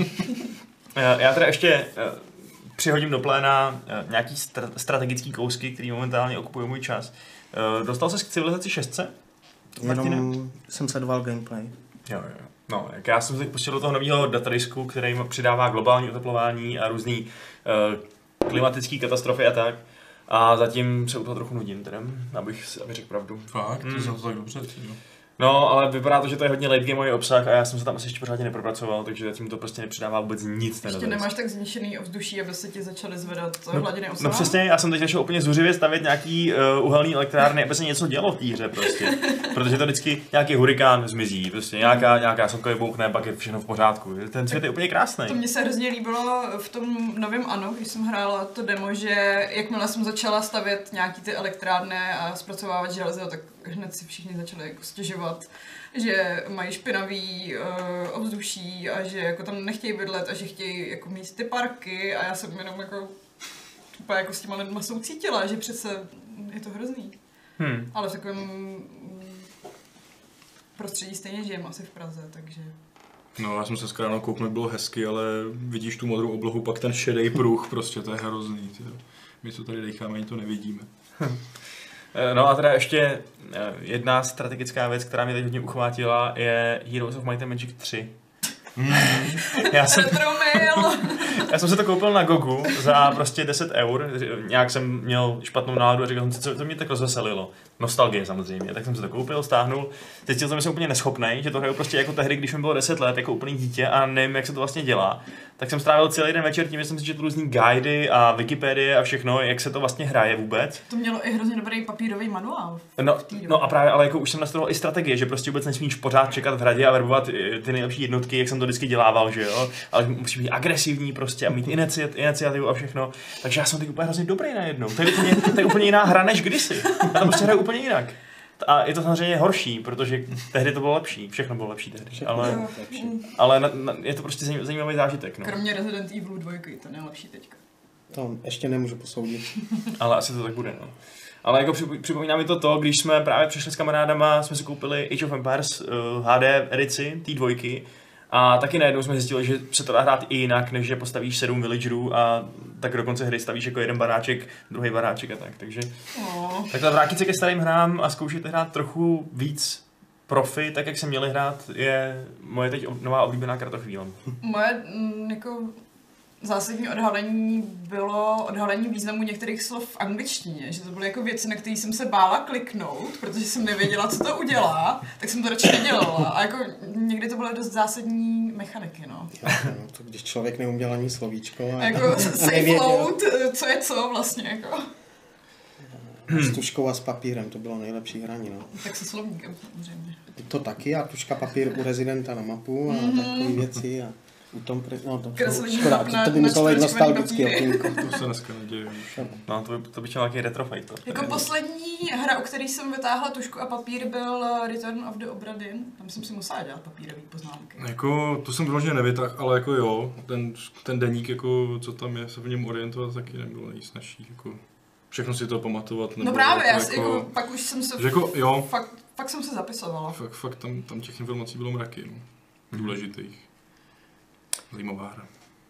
Já teda ještě přihodím do pléna nějaký strategický kousky, který momentálně okupují můj čas. Dostal ses k Civilizaci 6? Jenom jsem sledoval gameplay. Jo. No, jak já jsem se pustil do toho nového datadisku, který přidává globální oteplování a různé klimatické katastrofy a tak. A zatím se u toho trochu nudím, abych řekl pravdu. Fakt? To je to tak dobře. No, ale vypadá to, že to je hodně late gameový obsah a já jsem se tam asi ještě pořádně nepropracoval, takže zatím to prostě nepřidává vůbec nic. Ještě nemáš tak zničený ovzduší, aby se ti začaly zvedat hladiny oceánu? No přesně, já jsem teď začal úplně zuřivě stavět nějaký uhelný elektrárny, aby se něco dělo v té hře prostě. Protože to vždycky nějaký hurikán zmizí, prostě nějaká sopka vybouchne, pak je všechno v pořádku. Ten svět je úplně krásný. To mě se hrozně líbilo v tom novém Anu, když jsem hrála to demo, že jakmile jsem začala stavět nějaký ty elektrárny a zpracovávat železo, tak hned si všichni začali jako stěžovat, že mají špinavý ovzduší a že jako tam nechtějí bydlet a že chtějí jako mít ty parky, a já jsem jenom jako úplně jako s těma lidma soucítila, že přece je to hrozný. Ale v takovém prostředí stejně žijem asi v Praze, takže... No, já jsem se skráno kouknul, bylo hezky, ale vidíš tu modrou oblohu, pak ten šedej pruh, prostě to je hrozný. Tyjo. My to tady decháme, ani to nevidíme. No a teda ještě jedna strategická věc, která mě teď hodně uchvátila, je Heroes of Might and Magic 3. Já jsem se to koupil na Gogu za prostě 10 €, nějak jsem měl špatnou náladu a říkal jsem si, co to mě tak rozveselilo. Nostalgie samozřejmě, tak jsem se to koupil, stáhnul. Cítil jsem se úplně neschopnej, že to hraju prostě jako tehdy, když mi bylo 10 let, jako úplný dítě a nevím, jak se to vlastně dělá. Tak jsem strávil celý den večer tím, že jsem si četl různý guidy a Wikipedie a všechno, jak se to vlastně hraje vůbec. To mělo i hrozně dobrý papírový manuál. No a právě, ale jako už jsem nastudoval i strategie, že prostě vůbec nesmíš pořád čekat v hradě a verbovat ty nejlepší jednotky, jak jsem to vždycky dělával, že jo. Ale musí být agresivní prostě a mít iniciativu a všechno. Takže já jsem teď úplně hrozně dobrý najednou. To je úplně jiná hra než kdysi. Já to prostě hraju úplně jinak. A je to samozřejmě horší, protože tehdy to bylo lepší, všechno bylo lepší tehdy, ale je to prostě zajímavý zážitek. No. Kromě Resident Evil 2, to nejlepší teďka. To ještě nemůžu posoudit. Ale asi to tak bude, no. Ale jako připomíná mi to, když jsme právě přišli s kamarádama, jsme si koupili Age of Empires HD edici, té dvojky, a taky najednou jsme zjistili, že se to dá hrát i jinak, než že postavíš 7 villagerů a tak do konce hry stavíš jako jeden baráček, druhý baráček a tak. Takže takhle vrátit se ke starým hrám a zkoušet hrát trochu víc profi, tak jak se měli hrát, je moje teď nová oblíbená kratochvíle. Moje jako zásadní odhalení bylo odhalení významu některých slov v angličtině, že to byly jako věci, na které jsem se bála kliknout, protože jsem nevěděla, co to udělá, tak jsem to radši nedělala. A jako někdy to byly dost zásadní mechaniky, no. Jo, to když člověk neuměl ani slovíčko a jako safe load, co je co vlastně, jako. S tuškou a s papírem, to bylo nejlepší hraní, no. Tak se slovníkem, samozřejmě. To taky, a tuška, papír u rezidenta na mapu a takové věci a... To by muselo být nostalgický okýnko. To se dneska neděje. No, to by chtěl nějaký retrofight. Jako poslední hra, o který jsem vytáhla tušku a papír, byl Return of the Obra Dinn. Tam jsem si musela dělat papírový poznámky. Jako, to jsem vložně nevytáhl, ale jako jo, ten deník, jako, co tam je, se v něm orientovat, taky nebylo nejsnažší. Jako, všechno si to pamatovat. No právě, jako, pak už jsem se fakt jsem se zapisovala. Fakt tam těch informací bylo mraky, no, důležitých.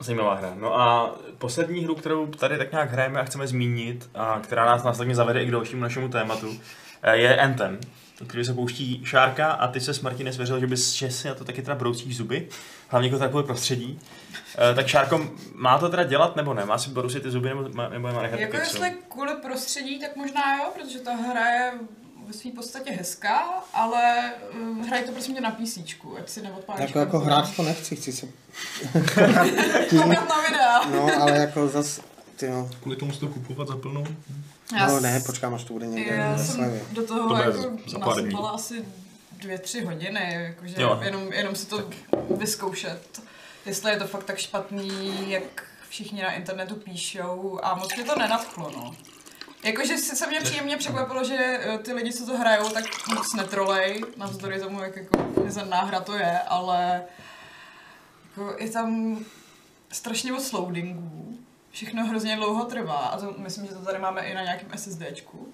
Zajímavá hra. No a poslední hru, kterou tady tak nějak hrajeme a chceme zmínit, a která nás následně zavede i k dalšímu našemu tématu, je Anthem, který se pouští Šárka a ty se s Martinem svěřil, že bys si na to taky teda brousíš zuby, hlavně jako takové prostředí. Tak Šárko, má to teda dělat nebo ne? Má si brousit ty zuby nebo je má nechat? Jako jestli kvůli prostředí, tak možná jo, protože ta hra je ve své podstatě hezká, ale hraj to prostě mě na písíčku, ať si neodpálíš. Jako hrát to nechci, chci se... Koukat na videa. No, ale jako zas, tyjo. Kvůli tomu si to kupovat za plnou? No ne, počkám, až to bude někde na slevě. Do toho to jako nasypala asi 2-3 hodiny, jakože jenom si to tak vyzkoušet, jestli je to fakt tak špatný, jak všichni na internetu píšou, a moc mě to nenadchlo, no. Jakože se mě příjemně překvapilo, že ty lidi, co to hrajou, tak moc netrolej, navzdory tomu, jak jako nezadná hra to je, ale jako je tam strašně moc loadingů, všechno hrozně dlouho trvá, a to, myslím, že to tady máme i na nějakém SSDčku.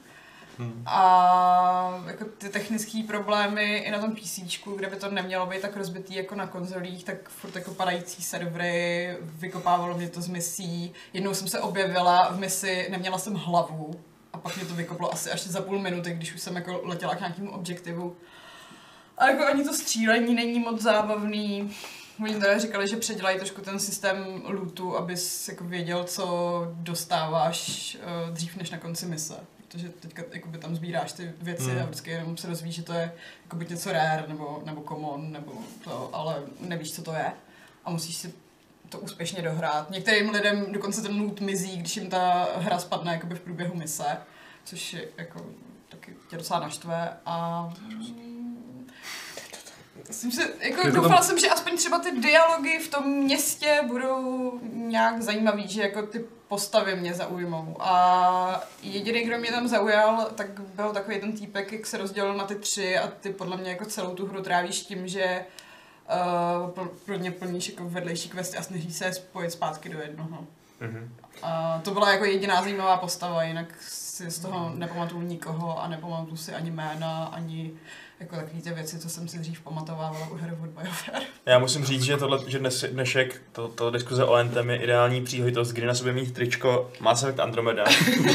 A jako ty technické problémy i na tom PCčku, kde by to nemělo být tak rozbitý jako na konzolích, tak furt jako padající servery, vykopávalo mě to z misí. Jednou jsem se objevila v misi, neměla jsem hlavu a pak mě to vykoplo asi až za půl minuty, když už jsem jako letěla k nějakému objektivu. A jako ani to střílení není moc zábavný. Oni tady říkali, že předělají trošku ten systém lootu, abys jako věděl, co dostáváš dřív než na konci mise. protože teďka jakoby, tam sbíráš ty věci a vždycky jenom se dozvíš, že to je jakoby, něco rare nebo common, nebo to, ale nevíš, co to je a musíš si to úspěšně dohrát. Některým lidem dokonce ten loot mizí, když jim ta hra spadne jakoby, v průběhu mise, což je, jako, taky tě docela naštve a... Jako doufala jsem, že aspoň třeba ty dialogy v tom městě budou nějak zajímavý, že jako ty postavy mě zaujmou. A jediný, kdo mě tam zaujal, tak byl takový ten týpek, jak se rozdělil na ty tři a ty podle mě jako celou tu hru trávíš tím, že pro mě plníš jako vedlejší questy a snažíš se spojit zpátky do jednoho. Mm-hmm. A to byla jako jediná zajímavá postava, jinak si z toho nepamatuju nikoho a nepamatuju si ani jména, ani jako takový ty věci, co jsem si dřív pamatovávala u hry od BioWare. Já musím říct, že dnešek diskuze o Anthem je ideální příležitost, kdy na sobě mít tričko Mass Effect Andromeda,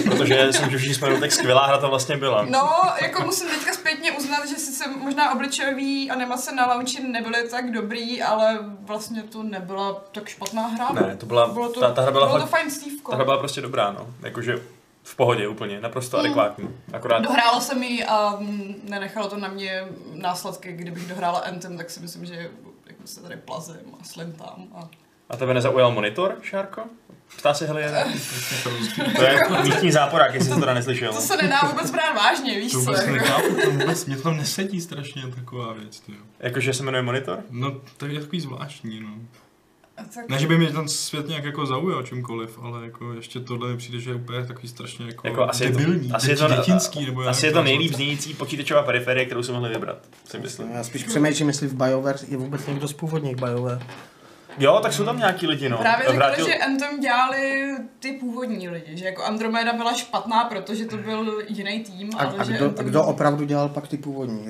protože jsem vždycky vzpomněl, tak skvělá hra to vlastně byla. No, jako musím teďka zpětně uznat, že sice možná obličejový animace na launchi nebyly tak dobrý, ale vlastně to nebyla tak špatná hra. Ne, to byla, ta hra byla prostě dobrá, no, jakože... V pohodě úplně, naprosto adekvátní. Akorát... Dohrála jsem ji a nenechalo to na mě následky, kdybych dohrála Anthem, tak si myslím, že jako se tady plazím a slintám. A tebe nezaujal monitor, Šárko? Ptá se Helena. To je místní záporák, jestli jsi to neslyšel. To se nedá vůbec brát vážně, víš co? To vůbec mě tam nesedí strašně taková věc. Jakože se jmenuje monitor? No, to je takový zvláštní, no. Tak... Ne, že by mě ten svět nějak jako zaujal čímkoliv, ale jako ještě tohle mi přijde, že je úplně takový strašně jako debilní, dětinský nebo nějaký. Asi je to nejlíp znějící počítačová periferie, kterou jsem mohli vybrat, si myslím. Já spíš přemýšlím, jestli v BioWare je vůbec někdo z původních BioWare. Jo, tak jsou tam nějaký lidi, no. Právě řekli, že Anthem dělali ty původní lidi, že jako Andromeda byla špatná, protože to byl jiný tým. A kdo opravdu dělal pak ty původní?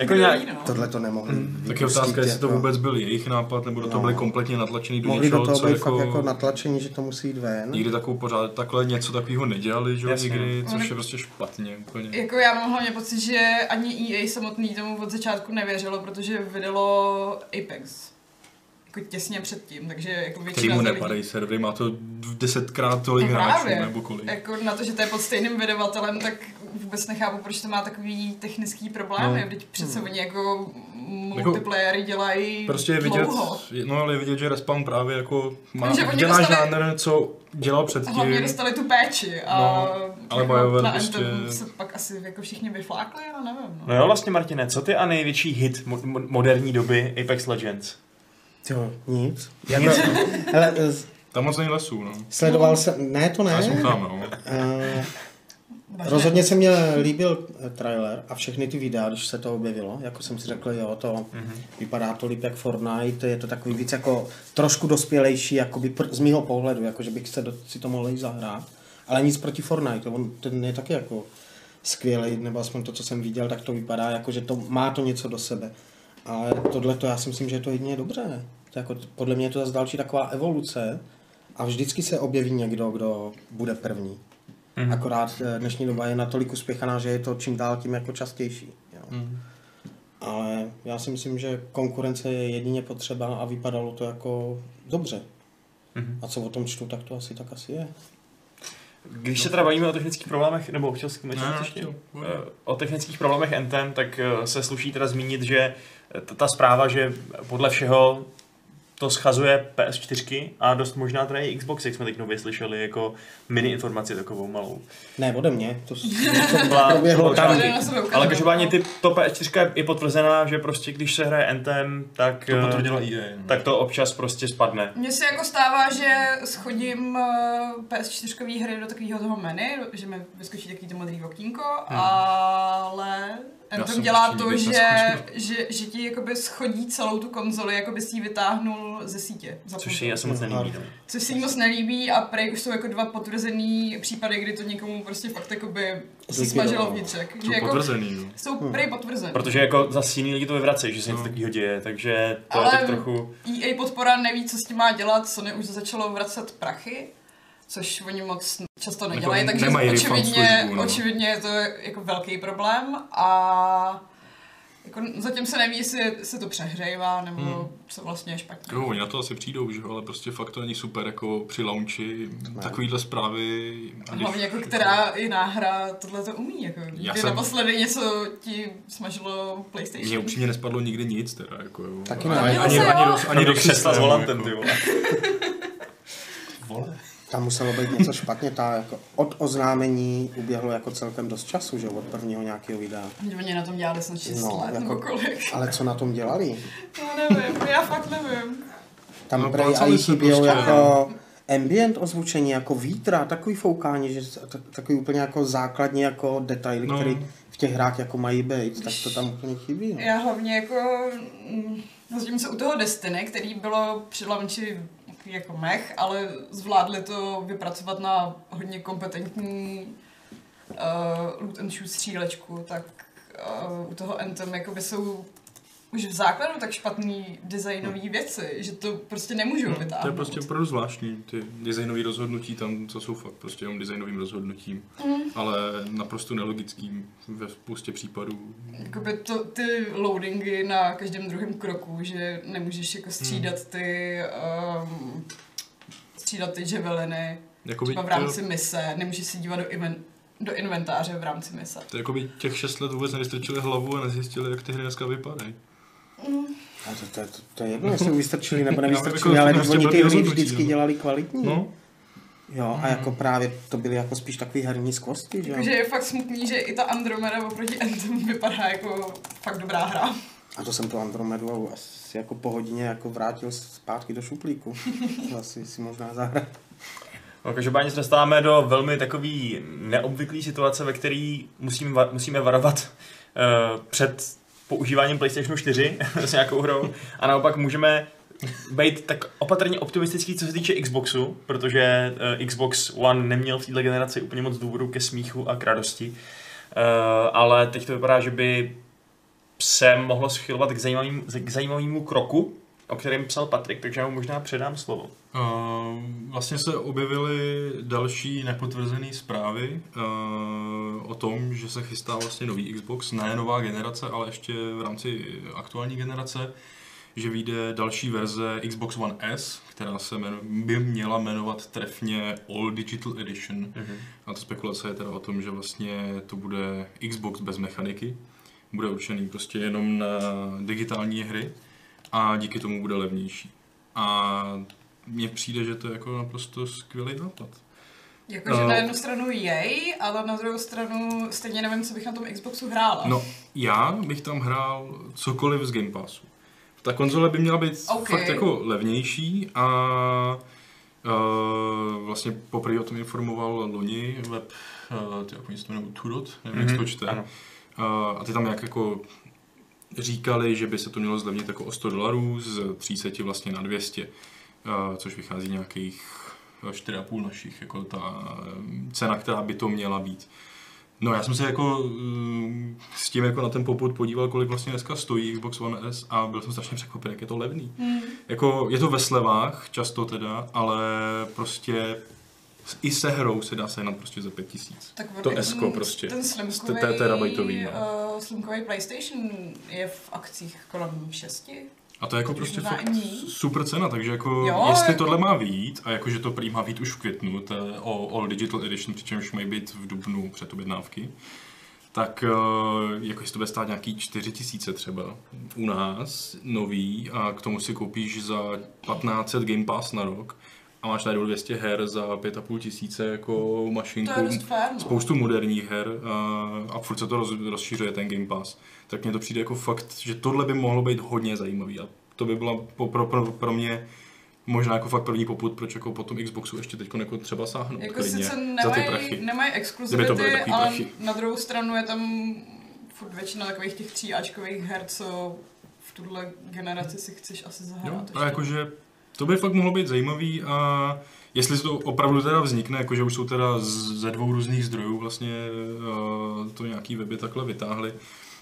Jako nějak... Tohle to nemohli. Tak je otázka, jestli to vůbec byl jejich nápad, nebo do toho byli kompletně natlačený do něčeho, do toho byli fakt jako natlačení, že to musí jít ven. Nikdy takovou pořád takhle něco takového nedělali, že nikdy, což je prostě špatně úplně. Jako já mám hlavně pocit, že ani EA samotný tomu od začátku nevěřilo, protože vydalo Apex. Jako těsně předtím, takže jako většina lidí... Kterýmu nepadají servery, má to 10x tolik hráčů nebo kolik. Jako na to, že to je pod stejným vydavatelem, tak vůbec nechápu, proč to má takový technický problémy, no. Vždyť přece oni jako multiplayery dělají prostě je vidět, dlouho. No ale je vidět, že Respawn právě jako má dělá žánr, co dělal předtím. Hlavně dostali tu péči a no, jako na prostě... Anthem se pak asi jako všichni vyflákli, já nevím. No jo, vlastně Martine, co ty a největší hit moderní doby Apex Legends? Jo, nic. Hele, tam moc není lesů, no. Sledoval jsem, ne to ne. Já jsem tam, no. Rozhodně se mi líbil trailer a všechny ty videa, když se to objevilo, jako jsem si řekl, jo, to vypadá to líp jak Fortnite, je to takový víc jako trošku dospělejší, jakoby z mýho pohledu, jakože bych si to mohl jít zahrát, ale nic proti Fortnite, on ten je taky jako skvělej, nebo aspoň to, co jsem viděl, tak to vypadá jako, že to má to něco do sebe. Ale tohleto, já si myslím, že je to jedině dobře. To jako, podle mě je to zase další taková evoluce a vždycky se objeví někdo, kdo bude první. Mm. Akorát dnešní doba je natolik uspěchaná, že je to čím dál tím jako častější. Jo. Mm. Ale já si myslím, že konkurence je jedině potřeba a vypadalo to jako dobře. Mm. A co o tom čtu, tak to asi tak asi je. Když se teda bavíme o technických problémech, nebo chtěl jsem ještě o technických problémech Anthem, tak se sluší teda zmínit, že ta zpráva, že podle všeho to schazuje PS4 a dost možná teda i Xbox, jak jsme teď nově slyšeli, jako mini informaci takovou malou. Ne, ode mě, ale každopádně to PS4 je potvrzená, že prostě když se hraje Anthem, tak to potvrdila EA, tak to občas prostě spadne. Mně se jako stává, že schodím PS4 hry do takového toho menu, že mi vyskočí takový to modrý okýnko, ale... Anthem dělá to, že ti jakoby schodí celou tu konzoli, jakoby si ji vytáhnul ze sítě. Což si asi moc nelíbí. Což si moc nelíbí a prej už jsou jako dva potvrzený případy, kdy to někomu prostě fakt jakoby se smažilo vnitřek. Jsou jako potvrzený, jo. Jsou prej potvrzený. Protože jako zase jiný lidi to vyvracejí, že se něco takového děje, takže to ale je tak trochu... EA podpora neví, co s tím má dělat, Sony už začalo vracet prachy. Což oni moc často nedělají, takže očividně je to jako velký problém a Jako zatím se neví, jestli se to přehřejvá, nebo se vlastně špatně. Jo, oni na to asi přijdou, že? Ale prostě fakt to není super, jako při launchi, takovýhle zprávy. Hlavně jako která jiná hra tohle to umí, jako. Kdy naposledy něco ti smažilo PlayStation. Mně upřímně nespadlo nikdy nic, teda, jako jo. Taky ne. Ani do křesla s volantem, ty vole. Vole. Tam muselo být něco špatně, jako od oznámení uběhlo jako celkem dost času, že od prvního nějakého videa. Oni na tom dělali snad 6 let, jako kolik. Ale co na tom dělali? Já nevím, já fakt nevím. Tam prej ale chybělo jako ambient ozvučení, jako vítra, takový foukání, že takový úplně jako základní jako detaily, které v těch hrách jako mají být, tak to tam úplně chybí. No. Já hlavně jako, zatímco u toho Destiny, který bylo při launchi jako mech, ale zvládli to vypracovat na hodně kompetentní loot and shoot střílečku, tak u toho Anthem jakoby jsou už v základu tak špatný designový věci, že to prostě nemůžou vytáhnout. To je prostě opravdu zvláštní, ty designové rozhodnutí tam, co jsou fakt prostě jenom designovým rozhodnutím, ale naprosto nelogickým ve spoustě případů. Jakoby to, ty loadingy na každém druhém kroku, že nemůžeš jako střídat ty javeliny třeba v rámci mise, nemůžeš si dívat do inventáře v rámci mise. To jakoby těch 6 let vůbec nevystrčili hlavu a nezjistili, jak ty hry dneska vypadají. To je jedno, jestli vystrčili nebo nevystrčili, ale oni ty hry vždycky dělali kvalitní. No. Jo, a jako právě to byly jako spíš takový herní skvosti, že? Takže je fakt smutný, že i ta Andromeda oproti Anthem vypadá jako fakt dobrá hra. A to jsem tu Andromedu asi jako po hodině jako vrátil zpátky do šuplíku. To asi si možná zahrát. No, každopádně se dostáváme do velmi takový neobvyklý situace, ve které musíme varovat před používáním PlayStation 4 s nějakou hrou a naopak můžeme být tak opatrně optimistický, co se týče Xboxu, protože Xbox One neměl v této generaci úplně moc důvodu ke smíchu a k radosti, ale teď to vypadá, že by se mohlo schylovat k zajímavému kroku, o kterém psal Patrik, takže já mu možná předám slovo. Vlastně se objevily další nepotvrzené zprávy o tom, že se chystá vlastně nový Xbox, ne nová generace, ale ještě v rámci aktuální generace, že vyjde další verze Xbox One S, která se by měla jmenovat trefně All Digital Edition. A ta spekulace je teda o tom, že vlastně to bude Xbox bez mechaniky, bude určený prostě jenom na digitální hry a díky tomu bude levnější. A mně přijde, že to je jako naprosto skvělý nápad. Jakože na jednu stranu jej, ale na druhou stranu stejně nevím, co bych na tom Xboxu hrála. No, já bych tam hrál cokoliv z Game Passu. Ta konzole by měla být fakt jako levnější a vlastně poprvé o tom informoval loni web, nevím, jak to čte. A ty tam nějak jako říkali, že by se to mělo zlevnit jako o $100 z 30 vlastně na 200, což vychází nějakých 4,5 našich, jako ta cena, která by to měla být. No já jsem se jako s tím jako na ten popud podíval, kolik vlastně dneska stojí Xbox One S a byl jsem strašně překvapen, jak je to levný. Jako je to ve slevách, často teda, ale prostě i se hrou se dá sehnat prostě za 5000. To S-ko prostě. Ten slimkový PlayStation je v akcích kolem 6. A to je jako prostě fakt super cena, takže jako jestli tohle má vyjít a jakože to prý má vyjít už v květnu, to je All Digital Edition, přičemž mají být v dubnu předobjednávky, tak jako jestli to bude stát nějaký 4000 třeba u nás nový a k tomu si koupíš za 1500 Game Pass na rok, a máš tady 200 her za 5,5 tisíce jako mašinku, spoustu moderních her a furt se to rozšířuje ten Game Pass. Tak mně to přijde jako fakt, že tohle by mohlo být hodně zajímavý a to by byla pro mě možná jako fakt první popud, proč jako po tom Xboxu ještě teď jako třeba sáhnout jako sice nemají exkluzivity, ale na druhou stranu je tam furt většina takových těch 3Ačkových her, co v tuhle generaci si chceš asi zahrát. Jo, a jakože to by fakt mohlo být zajímavý a jestli to opravdu teda vznikne, jakože už jsou teda ze dvou různých zdrojů vlastně to nějaký weby takhle vytáhli,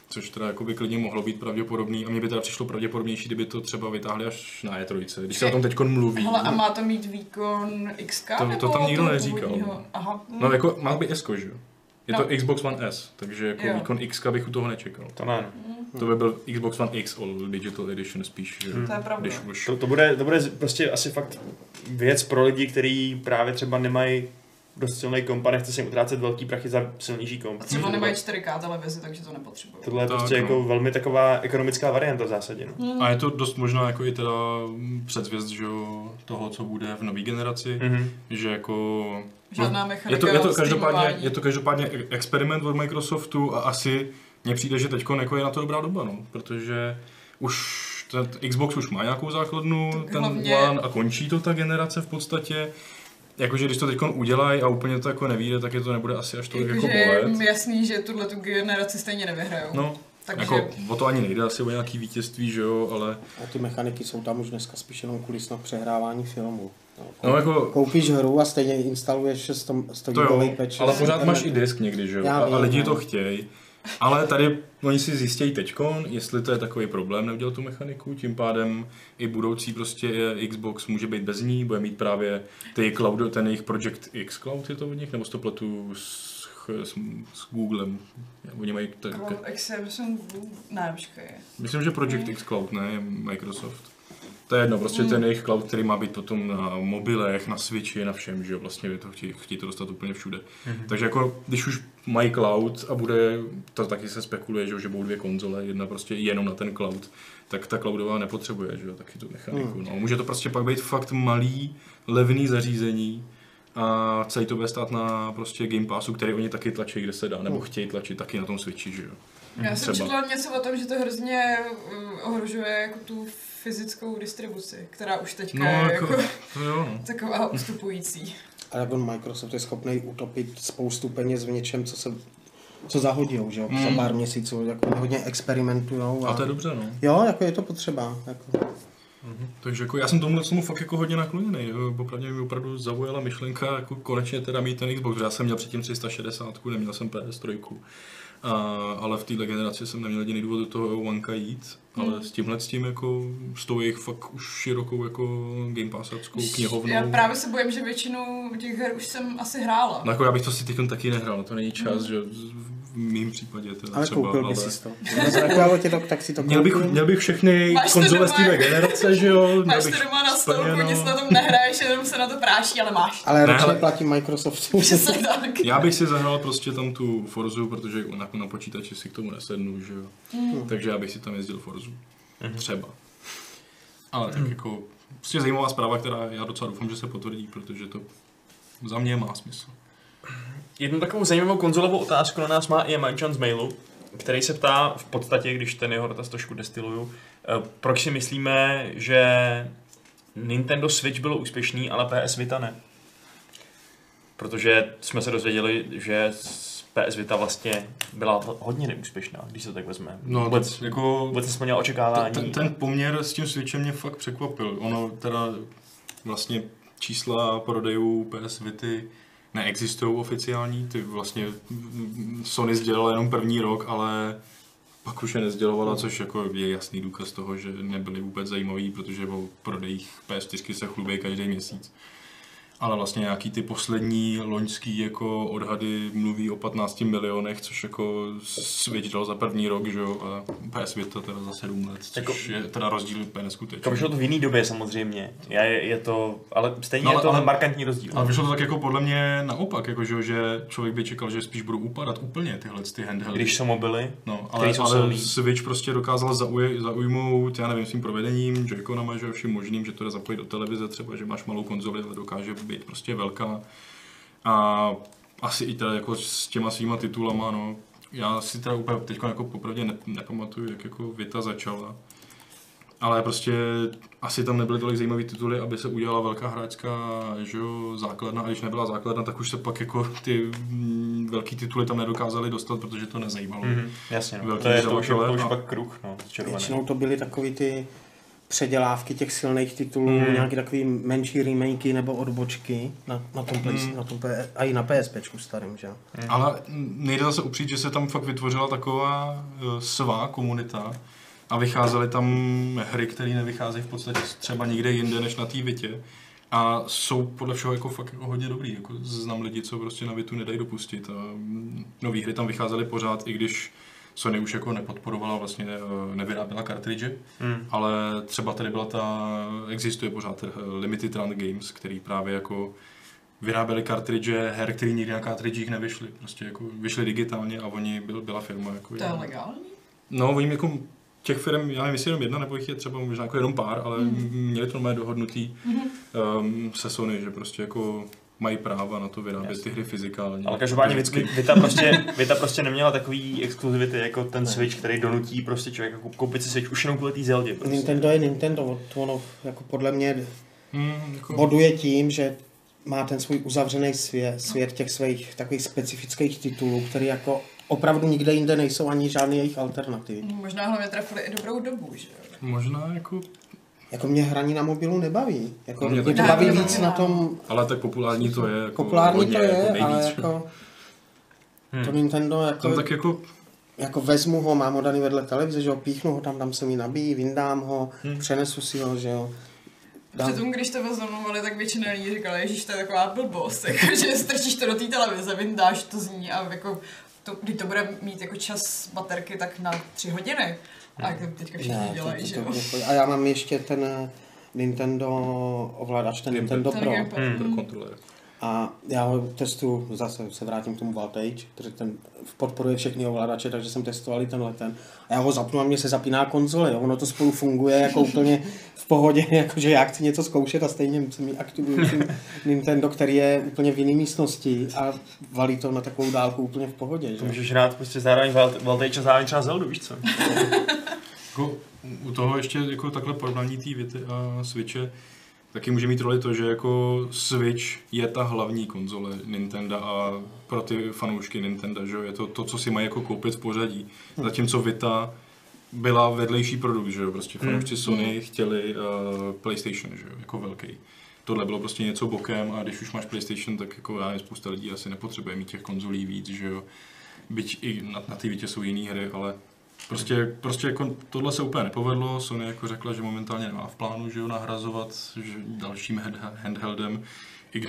což teda jako by klidně mohlo být pravděpodobný a mně by teda přišlo pravděpodobnější, kdyby to třeba vytáhli až na E3, když se o tom teďkon mluví. Hele, a má to mít výkon XK nebo to tam nikdo neříkal. Aha. No jako má být S, že jo? Je to Xbox One S, takže jako výkon XK bych u toho nečekal. To ne. To by byl Xbox One X All Digital Edition spíš. To je pravda. To bude prostě asi fakt věc pro lidi, kteří právě třeba nemají dost silný komp a nechce se jim utrácet velký prachy za silnější komp. A třeba nemají 4K televizi, takže to nepotřebují. Tohle je prostě jako velmi taková ekonomická varianta v zásadě. No. A je to dost možná jako i teda předzvěst, že toho, co bude v nový generaci, že jako... Žádná mechanika je to každopádně experiment od Microsoftu a asi mně přijde, že teď je na to dobrá doba, no, protože už ten Xbox už má nějakou základnu, tak ten hlavně... One a končí to ta generace v podstatě. Jakože když to teď udělají a úplně to jako nevíde, tak je to nebude asi až tolik jako bolet. Je jasný, že tuhle tu generaci stejně nevyhrajou. No, takže... jako o to ani nejde asi o nějaký vítězství, že jo, ale... A ty mechaniky jsou tam už dneska spíš jenom kulis na přehrávání filmů. No, jako... Koupíš hru a stejně instaluješ 100 gigový patch. Ale pořád máš i disk někdy, že jo, a lidi to chtějí. Ale tady oni si zjistějí teďkon, jestli to je takový problém neudělat tu mechaniku, tím pádem i budoucí prostě Xbox může být bez ní, bude mít právě ty cloud, ten jejich Project X Cloud je to od nich, nebo stopletu s Googlem, oni mají tak... Myslím, že Project X Cloud, ne, Microsoft. To je jedno, prostě ten jejich cloud, který má být potom na mobilech, na Switchi, na všem, že jo, vlastně to chtějí to dostat úplně všude. Takže jako, když už mají cloud a bude, to taky se spekuluje, že budou dvě konzole, jedna prostě jenom na ten cloud, tak ta cloudová nepotřebuje, že jo, taky tu mechaniku. No, může to prostě pak být fakt malý, levný zařízení a celý to bude stát na prostě Game Passu, který oni taky tlačí, kde se dá, nebo chtějí tlačit taky na tom Switchi, že jo. Já jsem četla něco o tom, že to hrozně ohrožuje jako tu fyzickou distribuci, která už teďka je taková ustupující. Ale Microsoft je schopný utopit spoustu peněz v něčem, co zahodil, že jo, za pár měsíců, jako hodně experimentujou. A to je dobře, no. Jo, jako je to potřeba, jako. Takže jako já jsem tomu fakt jako hodně nakloněný, opravdu mi opravdu zaujala myšlenka jako konečně teda mít ten Xbox, já jsem měl předtím 360, neměl jsem PS3. Ale v této generaci jsem neměl jediný důvod do toho Oneka jít, ale s tím jako s tou jejich fakt už širokou jako gamepasovskou knihovnou. Já právě se bojím, že většinu těch her už jsem asi hrála. No jako já bych to si teď taky nehrál, to není čas, že v mým případě teda ale třeba. Koupil ale... bys to. tak si to koupil. Měl bych všechny konzole z té generace, že jo. Máš to doma na stolku, nic na tom nehraješ, jenom se na to práší, ale máš. Ale ročně platí Microsoftu. Přesně tak. Já bych si zahrál prostě tam tu Forzu, protože na počítači si k tomu nesednu, že jo. Takže já bych si tam jezdil Forzu. Třeba. Ale tak jako prostě zajímavá zpráva, která já docela doufám, že se potvrdí, protože to za mě má smysl. Jednu takovou zajímavou konzolovou otázku na nás má i Mančan z mailu, který se ptá v podstatě, když ten jeho dotaz trošku destiluju, proč si myslíme, že Nintendo Switch bylo úspěšný, ale PS Vita ne. Protože jsme se dozvěděli, že PS Vita vlastně byla hodně neúspěšná, když se to tak vezme. No, vůbec jsme měli očekávání. Ten poměr s tím Switchem mě fakt překvapil. Ono teda vlastně čísla prodejů PS Vity neexistují oficiální, ty vlastně Sony sdělala jenom první rok, ale pak už je nezdělovala, což jako je jasný důkaz toho, že nebyly vůbec zajímavý, protože o prodejích PS4 se chlubí každý měsíc. Ale vlastně nějaký ty poslední loňský jako odhady mluví o 15 milionech, což jako Switch dal za první rok, že jo, a PS Vita teda za 7 let, což jako, je teda rozdíl úplně neskutečný. To vyšlo to v jiný době samozřejmě, je to, ale stejně ale, je to ale markantní rozdíl. Ale vyšlo to tak jako podle mě naopak, jako, že člověk by čekal, že spíš budou upadat úplně tyhle ty handheldy. Když jsou mobily, no, ale Switch prostě dokázal zaujmout, já nevím, svým provedením, Joy-Conama, že vším možným, že to jde zapojit do televize třeba, že máš malou konzoli, ale dokáže být prostě velká a asi i teda jako s těma svýma titulama, no. Já si teda úplně teď jako popravdě nepamatuju, jak jako Vita začala, ale prostě asi tam nebyly tolik zajímavý tituly, aby se udělala velká hráčská, že jo, základna, a když nebyla základna, tak už se pak jako ty velký tituly tam nedokázali dostat, protože to nezajímalo. Jasně, no. to už pak kruh, no. Většinou to byly takový ty předělávky těch silných titulů, nějaké takové menší remakey nebo odbočky na tom na PSPčku starým, že? Ale nejde zase upřít, že se tam fakt vytvořila taková svá komunita a vycházely tam hry, které nevycházejí v podstatě třeba nikde jinde než na té Vitě a jsou podle všeho jako fakt jako hodně dobrý, jako znám lidi, co prostě na Vitu nedají dopustit a nový hry tam vycházely pořád, i když Sony už jako nepodporovala, vlastně nevyráběla kartridže, ale třeba tady byla ta, existuje pořád Limited Run Games, který právě jako vyráběli kartridže her, které nikdy na kartridžích nevyšly, prostě jako vyšly digitálně a oni byla firma jako... To je legální? No, oni jako těch firm, já nevím, jestli jenom jedna, nebo jich je třeba možná jako jenom pár, ale měli to normálně dohodnutí se Sony, že prostě jako mají práva na to vyrábět ty hry fyzikálně. Ale každopádně Vita prostě neměla takový exkluzivity jako ten Switch, který donutí prostě člověka koupit si Switch už jenom kvůli té Zeldě. Prostě. Nintendo je Nintendo, to ono jako podle mě jako... boduje tím, že má ten svůj uzavřený svět těch svých takových specifických titulů, který jako opravdu nikde jinde nejsou ani žádný jejich alternativy. Možná hlavně trefili i dobrou dobu, že jo? Možná jako... Jako mě hraní na mobilu nebaví. Jako mě to baví víc na tom... Ale tak populární to je. Jako populární to je, jako ale jako... To Nintendo jako... Tam tak jako... Jako vezmu ho, mám ho daný vedle televize, že jo, píchnu ho tam, tam se mi nabíjí, vyndám ho, přenesu si ho, že jo. Přitom, když to oznamovali, tak většina lidí říkala, ježíš, to je taková blbost, jako, že strčíš to do té televize, vyndáš to z ní a jako... To, když to bude mít jako čas baterky, tak na 3 hodiny. A jak to teďka všichni dělají, že jo? A já mám ještě ten Nintendo ovladač, ten Nintendo Pro kontroler. A já ho testuju, zase se vrátím k tomu Wild Age, protože ten podporuje všechny ovladače, takže jsem testoval i tenhle ten. A já ho zapnu a mně se zapíná konzole, jo? Ono to spolu funguje jako úplně v pohodě, jakože já chci něco zkoušet a stejně se mi aktivuje Nintendo, který je úplně v jiný místnosti a valí to na takovou dálku úplně v pohodě. Že? To můžeš hrát prostě zároveň Wild Age a zároveň třeba Zeldu, víš co? Jako, u toho ještě jako takhle porovnání té Vity a Switche, taky může mít roli to, že jako Switch je ta hlavní konzole Nintendo a pro ty fanoušky Nintendo, že jo, je to to, co si mají jako koupit v pořadí. Zatímco Vita byla vedlejší produkt, že jo, prostě fanoušci Sony chtěli PlayStation, že jo, jako velký. Tohle bylo prostě něco bokem a když už máš PlayStation, tak jako já spousta lidí asi nepotřebuje mít těch konzolí víc, že jo. Byť i na té Vitě jsou jiné hry, ale Prostě jako tohle se úplně nepovedlo, Sony jako řekla, že momentálně nemá v plánu, že ho nahrazovat že dalším handheldem, i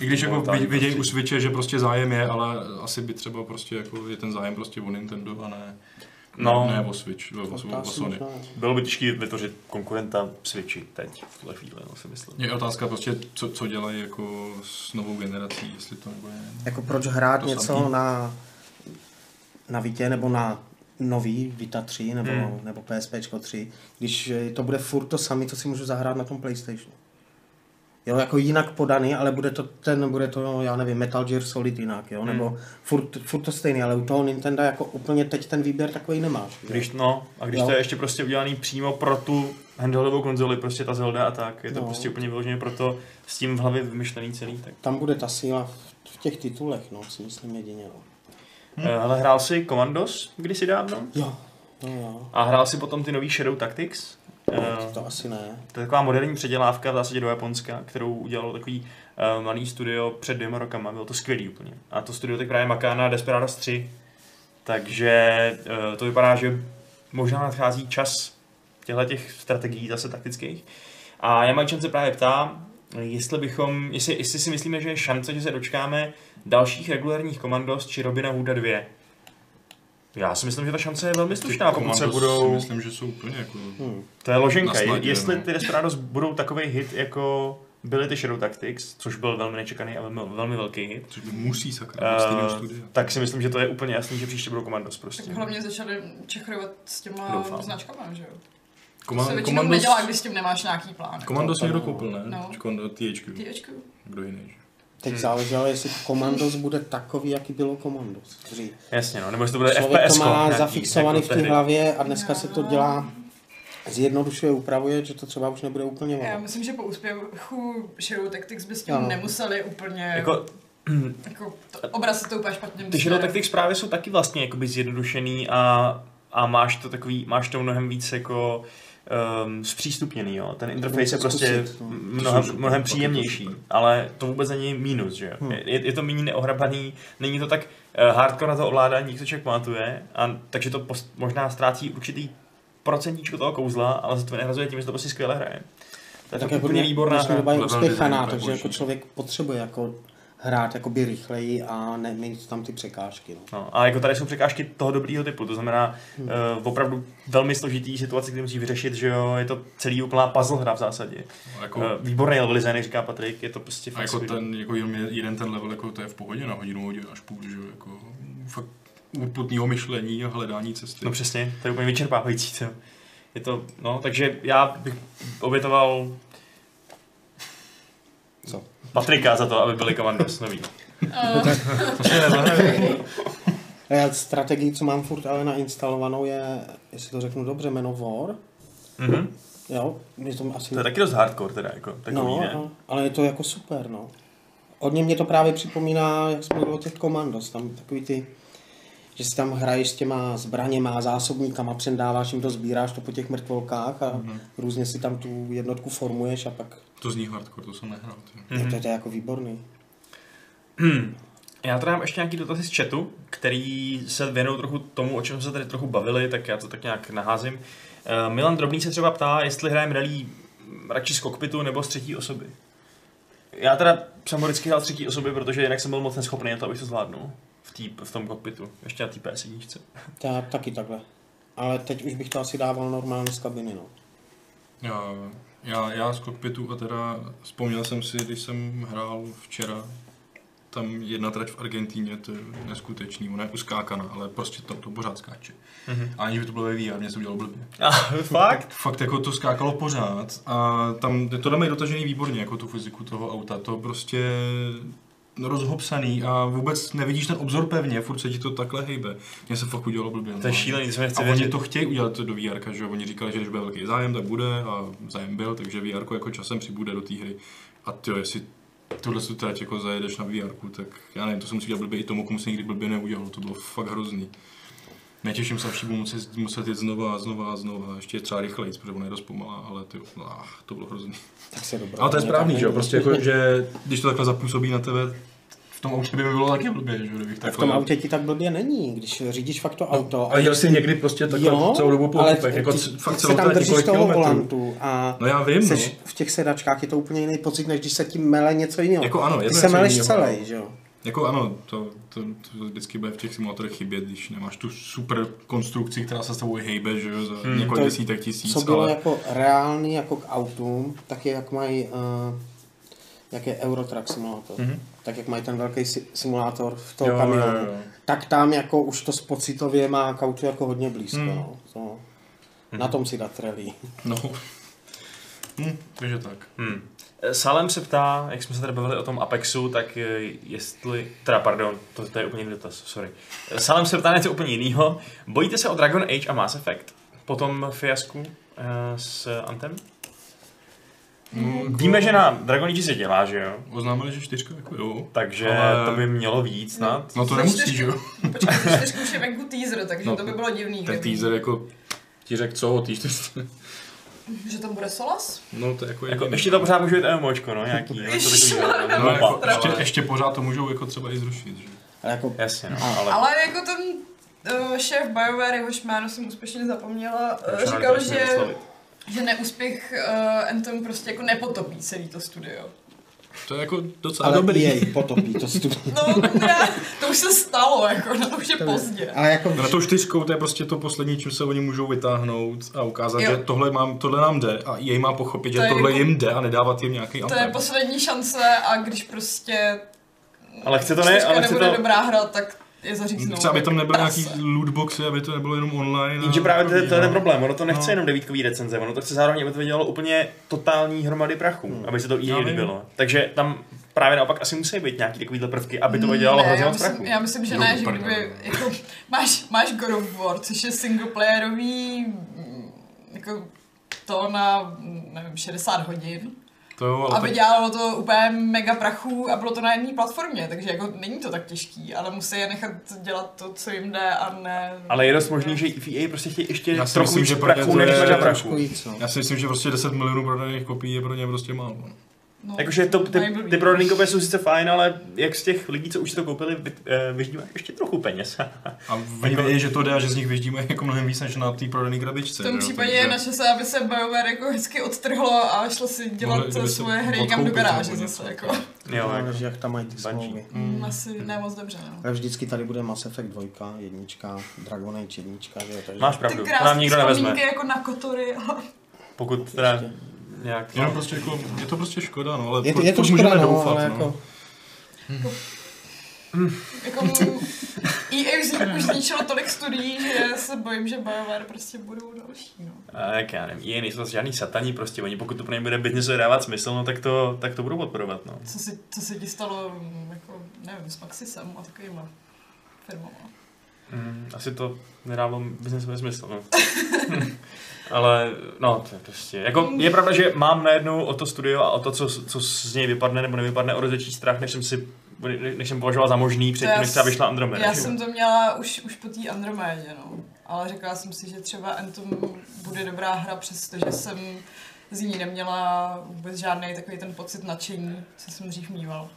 když jako vidějí u Switche, že prostě zájem je, ale asi by třeba prostě jako je ten zájem prostě o Nintendo a ne o Switch, o Sony. Bylo by těžké vytvořit konkurenta Switchi teď, v tuhle chvíli, no si myslím. Je otázka prostě, co dělají jako s novou generací, jestli to nebude... Jako proč hrát něco na Vitě nebo na... nový Vita 3 nebo PSPčko 3, když to bude furt to samé, co si můžu zahrát na tom PlayStationu. Jo, jako jinak podaný, ale bude to, já nevím, Metal Gear Solid jinak, jo, nebo furt to stejný, ale u toho Nintendo jako úplně teď ten výběr takový nemáš. Když to je ještě prostě udělaný přímo pro tu handheldovou konzoli, prostě ta Zelda a tak, je to prostě úplně vyloženě proto s tím v hlavě vymyšlený celý. Tak. Tam bude ta síla v těch titulech, no, si myslím jedině, no. Ale hrál si Commandos kdysi dávno? Jo. A hrál si potom ty nový Shadow Tactics? To asi ne. To je taková moderní předělávka v zásadě do Japonska, kterou udělalo takový malý studio před 2 rokama. Bylo to skvělý úplně. A to studio teď právě maká na Desperados 3. Takže to vypadá, že možná nadchází čas těch strategií zase taktických. A Jamajčan se právě ptá, jestli si myslíme, že je šance, že se dočkáme dalších regulárních Commandos či Robina Hooda 2. Já si myslím, že ta šance je velmi slušná. Ty budou... si myslím, že jsou úplně jako... To je loženka. Jestli ty Desperados budou takovej hit, jako byly ty Shadow Tactics, což byl velmi nečekaný a velmi velký hit. Což musí sakra, tak si myslím, že to je úplně jasný, že příště budou Commandos prostě. Tak hlavně začali čechrovat s těma značkama, že jo? To se většinou nedělá, když s tím nemáš nějaký plán. Commandos někdo koupil, ne? No. THQ. Kdo jiný, že? Teď záleží, jestli Commandos bude takový, jaký bylo Commandos. Jasně, no, nebo jestli to bude FPS. Člověk to má zafixovaný v té hlavě a dneska se to dělá, zjednodušuje, upravuje, že to třeba už nebude úplně málo. Já myslím, že po úspěchu Shadow Tactics by s tím nemuseli úplně... Jako obraz se to úplně špatně. Ty Shadow Tactics právě jsou taky vlastně jakoby zjednodušený a máš to mnohem víc jako... zpřístupněný, jo. Ten interface je prostě mnohem příjemnější, ale to vůbec není mínus, že jo. Je to méně neohrabaný, není to tak hardcore na to ovládání, jak se člověk pamatuje, takže to možná ztrácí určitý procentíčko toho kouzla, ale se to nehrazuje tím, že to prostě skvěle hraje. To je tak úplně výborná hra. Úspěchaná, takže jako člověk potřebuje jako hrát jakoby rychleji a nejsou tam ty překážky. No. No, a jako tady jsou překážky toho dobrýho typu, to znamená opravdu velmi složitý situace, kdy musí vyřešit, že jo, je to celý úplná puzzle hra v zásadě. No, jako, výborný level design, říká Patrik, je to prostě fakt jako ten jako jeden ten level, jako to je v pohodě na hodinu až půl, že jo, jako fakt úputného myšlení a hledání cesty. No přesně, to je úplně vyčerpávající. To. Je to, no, takže já bych obětoval Patrika za to, aby byli Commandos nový. Strategii, co mám furt ale nainstalovanou, je, jestli to řeknu dobře, jméno War. Mm-hmm. Jo, to, asi... to je taky dost hardcore teda, jako takový, ne? No, ale je to jako super, no. Hodně mě to právě připomíná, jak jsme mluvili o těch Commandos, tam takový ty, že si tam hraješ s těma zbraněma, zásobníkama, předáváš jim to, sbíráš to po těch mrtvolkách a různě si tam tu jednotku formuješ a pak... To zní hardcore, to jsem nehrál. To je jako výborný. Já tady mám ještě nějaký dotazy z chatu, který se věnují trochu tomu, o čem se tady trochu bavili, tak já to tak nějak naházím. Milan Drobný se třeba ptá, jestli hrajeme rally radši z kokpitu nebo z třetí osoby. Já teda jsem vždycky hrál z třetí osoby, protože jinak jsem byl moc neschopný na to, abych to zvládnul. V tom kokpitu, ještě na té PS jedničce. Tak, taky takhle. Ale teď už bych to asi dával normálně z kabiny, no. Já z kokpitu a teda vzpomněl jsem si, když jsem hrál včera, tam jedna trať v Argentíně, to je neskutečný, ona je uskákaná, ale prostě to pořád skáče. Mm-hmm. A aniž by to bylo ve VR, mě se udělalo blbě. Fakt? Fakt jako to skákalo pořád a tam to dáme dotažený výborně, jako tu fyziku toho auta, to prostě... rozhopsaný a vůbec nevidíš ten obzor pevně, furt se ti to takhle hejbe. Mně se fakt udělalo blbě. To je šílený, co mě chci vědět. Oni to chtějí udělat do VR, že oni říkali, že když bude velký zájem, tak bude a zájem byl, takže VR jako časem přibude do té hry. A tyjo, jestli tohle teď jako zajedeš na VR, tak já nevím, to jsem si udělal blbě i tomu, komu se nikdy blbě neudělalo, to bylo fakt hrozný. Netěším se, až budu muset jít znova, ještě je třeba rychlejc, protože ona je dost pomalá, ale tyjo, to bylo hrozný. Tak se dobrá, ale to je správný, že jo, prostě jako, že když to takhle zapůsobí na tebe, v tom autě by bylo taky blbě, že jo, takhle... V tom autě ti tak blbě není, když řídíš fakt to auto. No, ale jel jsi někdy prostě takhle jo, celou dobu po útupech, jako fakt celou tam držíš toho volantu a no já vím, no. V těch sedačkách je to úplně jiný pocit, než když se ti mele něco jiného. Jako ano, ty se meleš celý, že jo. Jako ano, to vždycky bude v těch simulátorech chybět, když nemáš tu super konstrukci, která se s tebou hejbe, že jo, za několik desítek tisíc. Co bylo ale... jako reálný jako k autům, tak je jak mají, jak je Euro Truck simulátor, tak jak mají ten velký simulátor v tom kamionu, tak tam jako už to pocitově má k autu jako hodně blízko, no. Na tom si dát rally. No, takže tak. Salem se ptá, jak jsme se tady bavili o tom Apexu, tak jestli... Teda pardon, to je úplně jiný dotaz, sorry. Salem se ptá něco úplně jinýho. Bojíte se o Dragon Age a Mass Effect? Po tom fiasku s Anthem? Víme, že na Dragon Age se dělá, že jo? Oznámili, že 4 jako jo. Takže ale... to by mělo víc snad. No to nemusí, že jo? Počkej, 4 už je venku teaser, takže no, to by bylo divný. Ten teaser jako ti řekl co o té 4. Že tam bude Solas? No to jako... ještě to pořád může být emočko, no nějaký. No, jako, ještě pořád to můžou jako třeba i zrušit, že? Ale jako... Jasně, no, ale jako ten šéf BioWare, jehož jméno jsem úspěšně zapomněla, říkal, že neúspěch Anthem prostě jako nepotopí celý to studio. To je jako docela ale dobrý. Ale potopí to studio. No ne, to už se stalo, jako, no to už je pozdě. Ale jako... Na tou 4 to je prostě to poslední, čím se oni můžou vytáhnout a ukázat, jo, že tohle nám jde a jej má pochopit, to že tohle jako... jim jde a nedávat jim nějaký amper. To je poslední šance a když prostě ale chce to ne, ale nebude to... dobrá hra, tak je zaříznou. Chce, aby tam nebyl nějaký lootboxy, aby to nebylo jenom online. Jenže právě to je ten problém, ono to nechce jenom 9 recenze, ono to chce zároveň, aby to dělalo úplně totální hromady prachu, aby se to i líbilo. Takže tam právě naopak asi musí být nějaký takovýhle prvky, aby to dělalo hrozně moc prachu. Já myslím, že ne, že kdyby jako, máš God of War, což je singleplayerový jako to na nevím, 60 hodin. A vydělalo to úplně mega prachu a bylo to na jedné platformě, takže jako není to tak těžký, ale musí je nechat dělat to, co jim jde a ne... Ale je dost možný, že EA prostě chtějí ještě trochu víc prachu, než na prachu. Já si myslím, že prostě 10 milionů prodaných kopií je pro ně prostě málo. No, jakože ty prodenkové jsou sice fajn, ale jak z těch lidí, co už si to koupili, vyždíme ještě trochu peněz. A vnímavé je, že to jde a že z nich vyždíme jako mnohem víc než na té prodané krabičce. V tom případě je naše se, aby se BioWare jako hezky odtrhlo a šlo si dělat svoje hry někam do garáže zase. Jako. Jo, takže jak tam mají ty smlouvy. Asi nemoc dobře. No. Vždycky tady bude Mass Effect 2, 1, Dragon Age 1. Takže... Máš pravdu, to nám nikdo nevezme. Ty jako na kotory. Pokud teda... Nějak, no. Prostě jako, je to prostě škoda, no, ale je to škoda, můžeme doufat. Jako... No. EA už zničilo tolik studií, že se bojím, že BioWare prostě budou další. No. Tak já nevím, EA nejsou žádný sataní, prostě oni pokud to pro ně bude bytně dávat smysl, no tak to budou podporovat. No. Co se ti stalo, jako, nevím, s Maxisem a takovýma firmama? Asi to nedávalo byznysový smysl, no. Ale no, to je prostě, jako je pravda, že mám najednou o to studio a o to, co z něj vypadne nebo nevypadne, o rozvětší strach, než jsem považovala za možný předtím, než třeba vyšla Andromeda. Já jsem to měla už po té Andromédě, no. Ale řekla jsem si, že třeba Anthem bude dobrá hra, přestože jsem z ní neměla vůbec žádný takový ten pocit nadšení, co jsem dřív mývala.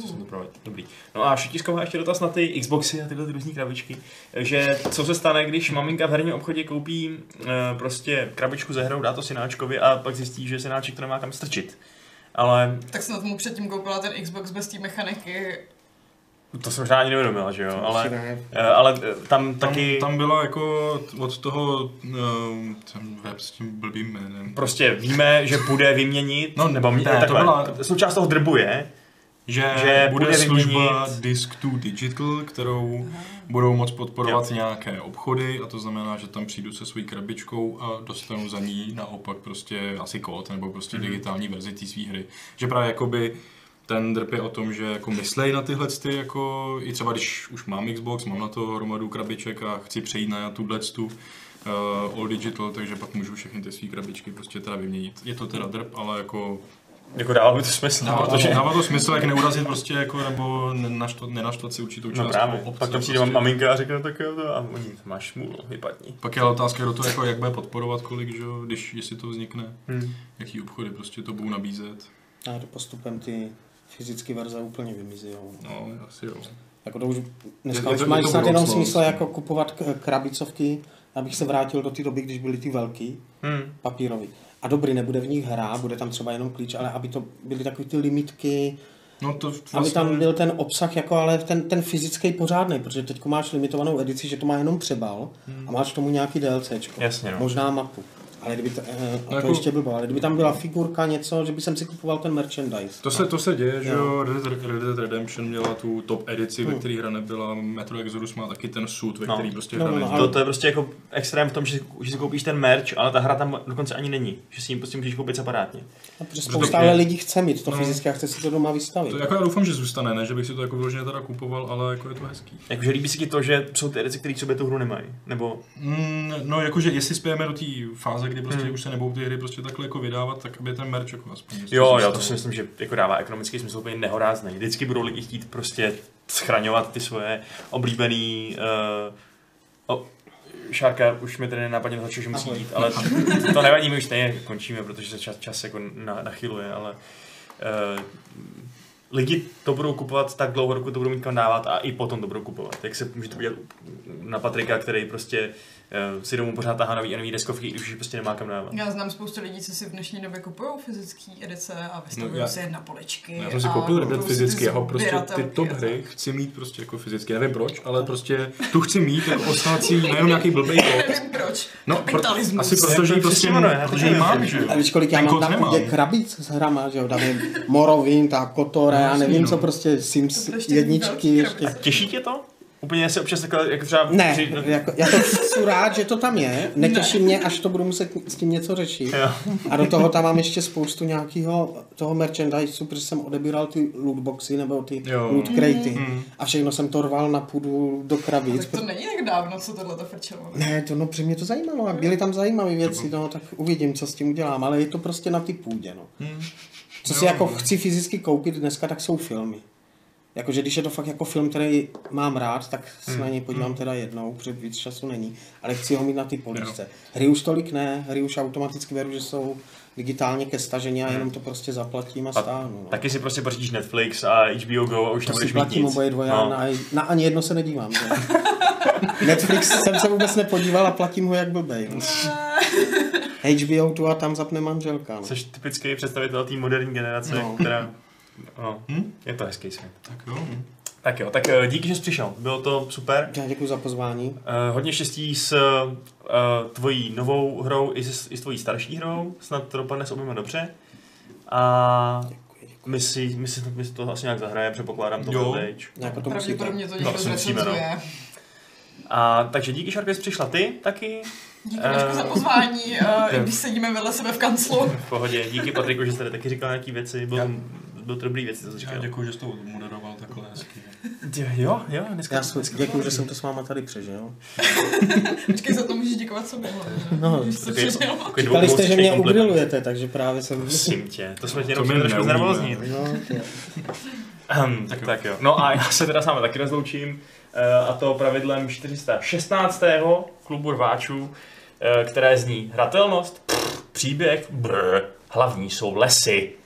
Co jsem to pravil? Dobrý. No a Šutířko má ještě dotaz na ty Xboxy a tyhle ty různý krabičky, že co se stane, když maminka v herním obchodě koupí prostě krabičku ze hrou, dá to synáčkovi a pak zjistí, že synáček to nemá kam strčit. Ale... Tak snad mu předtím koupila ten Xbox bez té mechaniky. To jsem možná ani nevědomila, že jo, ale tam taky... Tam byla jako od toho web s tím blbým jménem. Prostě víme, že bude vyměnit, no, nebo součást toho drbu je, že bude služba Disk to Digital, kterou budou moc podporovat nějaké obchody, a to znamená, že tam přijdu se svojí krabičkou a dostanu za ní naopak prostě asi kód nebo prostě digitální verzi té své hry. Že právě jakoby... Ten drp je o tom, že jako myslej na tyhle ty, jako i třeba když už mám Xbox, mám na to hromadu krabiček a chci přejít na tuhletu All Digital, takže pak můžu všechny ty svý krabičky prostě teda vyměnit. Je to teda drp, ale jako dává by to smysl, dává to smysl, jak neurazit prostě jako nebo nenaštvat si určitou část. No právě, pak to přijde prostě maminka a řekne tak jo to a oni máš smůlu, vypadni. Pak je otázka do toho, jako jak bude podporovat kolik, že jo, jestli to vznikne, jaký obchody prostě to budou nabízet. A to postupem ty fyzické verze úplně vymizí, jo. No, asi jo. Jako to už dneska už mají snad jenom smysl jako kupovat krabicovky, abych se vrátil do té doby, když byly ty velký papírový. A dobrý, nebude v nich hra, bude tam třeba jenom klíč, ale aby to byly takové ty limitky, no to vlastně... aby tam byl ten obsah, jako ale ten fyzický pořádnej, protože teď máš limitovanou edici, že to má jenom přebal a máš k tomu nějaký DLCčko, jasně, možná mapu. Ale kdyby kdyby tam byla figurka něco, že by jsem si kupoval ten merchandise. To se děje, že jo, Red Dead Redemption měla tu top edici, ve které hra nebyla, Metro Exodus má taky ten sud, ve který prostě hra nebyla. To je prostě jako extrém v tom, že si koupíš ten merch, ale ta hra tam dokonce ani není, že si ji prostě můžeš koupit separátně. A protože spousta lidí chce mít to fyzicky a chce si to doma vystavit. To jako já doufám, že zůstane, ne, že bych si to jako vyloženě teda kupoval, ale jako je to hezký. Jakože líbí se ti to, že jsou ty edice, které sobě tu hru nemají, nebo no jakože jestli spějeme do té fáze, kdy prostě už se nebudou ty hry prostě takhle jako vydávat, tak aby ten merch jako aspoň... Jo, to si myslím, že jako dává ekonomický smysl úplně nehoráznej. Vždycky budou lidi chtít prostě schraňovat ty svoje oblíbený... Šárka už mi tady nenápadně začal, že musí jít, ale to nevadí, my už stejně končíme, protože se čas jako nachyluje, ale... Lidi to budou kupovat tak dlouho, dokud to budou mít kam dávat a i potom to budou kupovat. Jak se může to udělat na Patrika, který prostě si domů pořád tahá nový deskovky, i už prostě nemá kam dávat. Já znám spoustu lidí, co si v dnešní době kupují fyzické edice a vystavují si je na poličky. Já jsem si koupil Red fyzicky, já prostě ty top hry chci mít prostě jako fyzicky, nevím proč, ale prostě tu chci mít jako osnací, nejenom nějaký blbej kód. Nevím proč, kapitalismus. Asi protože ji mám, že jo. A víš, kolik já mám tam krabic s hrama, že jo, Morovin, ta Kotora, já nevím co, prostě Sims jedničky. A těší tě to? Úplně se občas takhle, jak třeba... Ne, jako, já to jsem rád, že to tam je, netěší mě, až to budu muset s tím něco řešit. Jo. A do toho tam mám ještě spoustu nějakého toho merchandise, protože jsem odebíral ty lootboxy nebo ty loot cratey a všechno jsem to rval na půdu do krabic. Tak to není tak dávno, co tohle to frčelo. Ne, to při mě to zajímalo a byly tam zajímavé věci, no, tak uvidím, co s tím udělám, ale je to prostě na ty půdě, no. Co si jako chci fyzicky koupit dneska, tak jsou filmy. Jakože když je to fakt jako film, který mám rád, tak se na něj podívám teda jednou, protože víc času není, ale chci ho mít na ty poličce. Hry už tolik ne, hry už automaticky beru, že jsou digitálně ke stažení a jenom to prostě zaplatím a stáhnu. No. Taky si prostě pořídíš Netflix a HBO Go a už to nebudeš mít nic. Oboje dvoje, no. na ani jedno se nedívám. Netflix jsem se vůbec nepodíval a platím ho jak blbej. No. HBO tu a tam zapne manželka. No. Což typický představitel té moderní generace, no. Která... No. Je to hezký svět. Tak jo. Tak jo, tak díky, že jsi přišel. Bylo to super. Já děkuji za pozvání. Hodně štěstí s tvojí novou hrou i s tvojí starší hrou. Snad to dopadne s oběma dobře. A děkuji. My si to asi nějak zahrajeme, předpokládám to Wild Age. Pravděpodobně to někdo zrecenzuje. A takže díky, Šarpě, jsi přišla ty taky. Díky za pozvání, když sedíme vedle sebe v kanclu. V pohodě, díky Patriku, že jste taky říkal nějaký věci. Byl to dobrý věc, co jsi říkal. Děkuji, že jsi to moderoval takhle hezky. Jo, dneska. Děkuji, že jsem to s váma tady přežil. Počkej, za to můžeš děkovat sobě. No, říkali jste, že mě ugrilujete, takže právě jsem... Prosím tě, to jsme tě jenom trošku znervoznit. Tak jo. No a já se teda s námi taky rozloučím. A to pravidlem 416. klubu rváčů, které zní hratelnost, příběh, hlavní jsou lesy.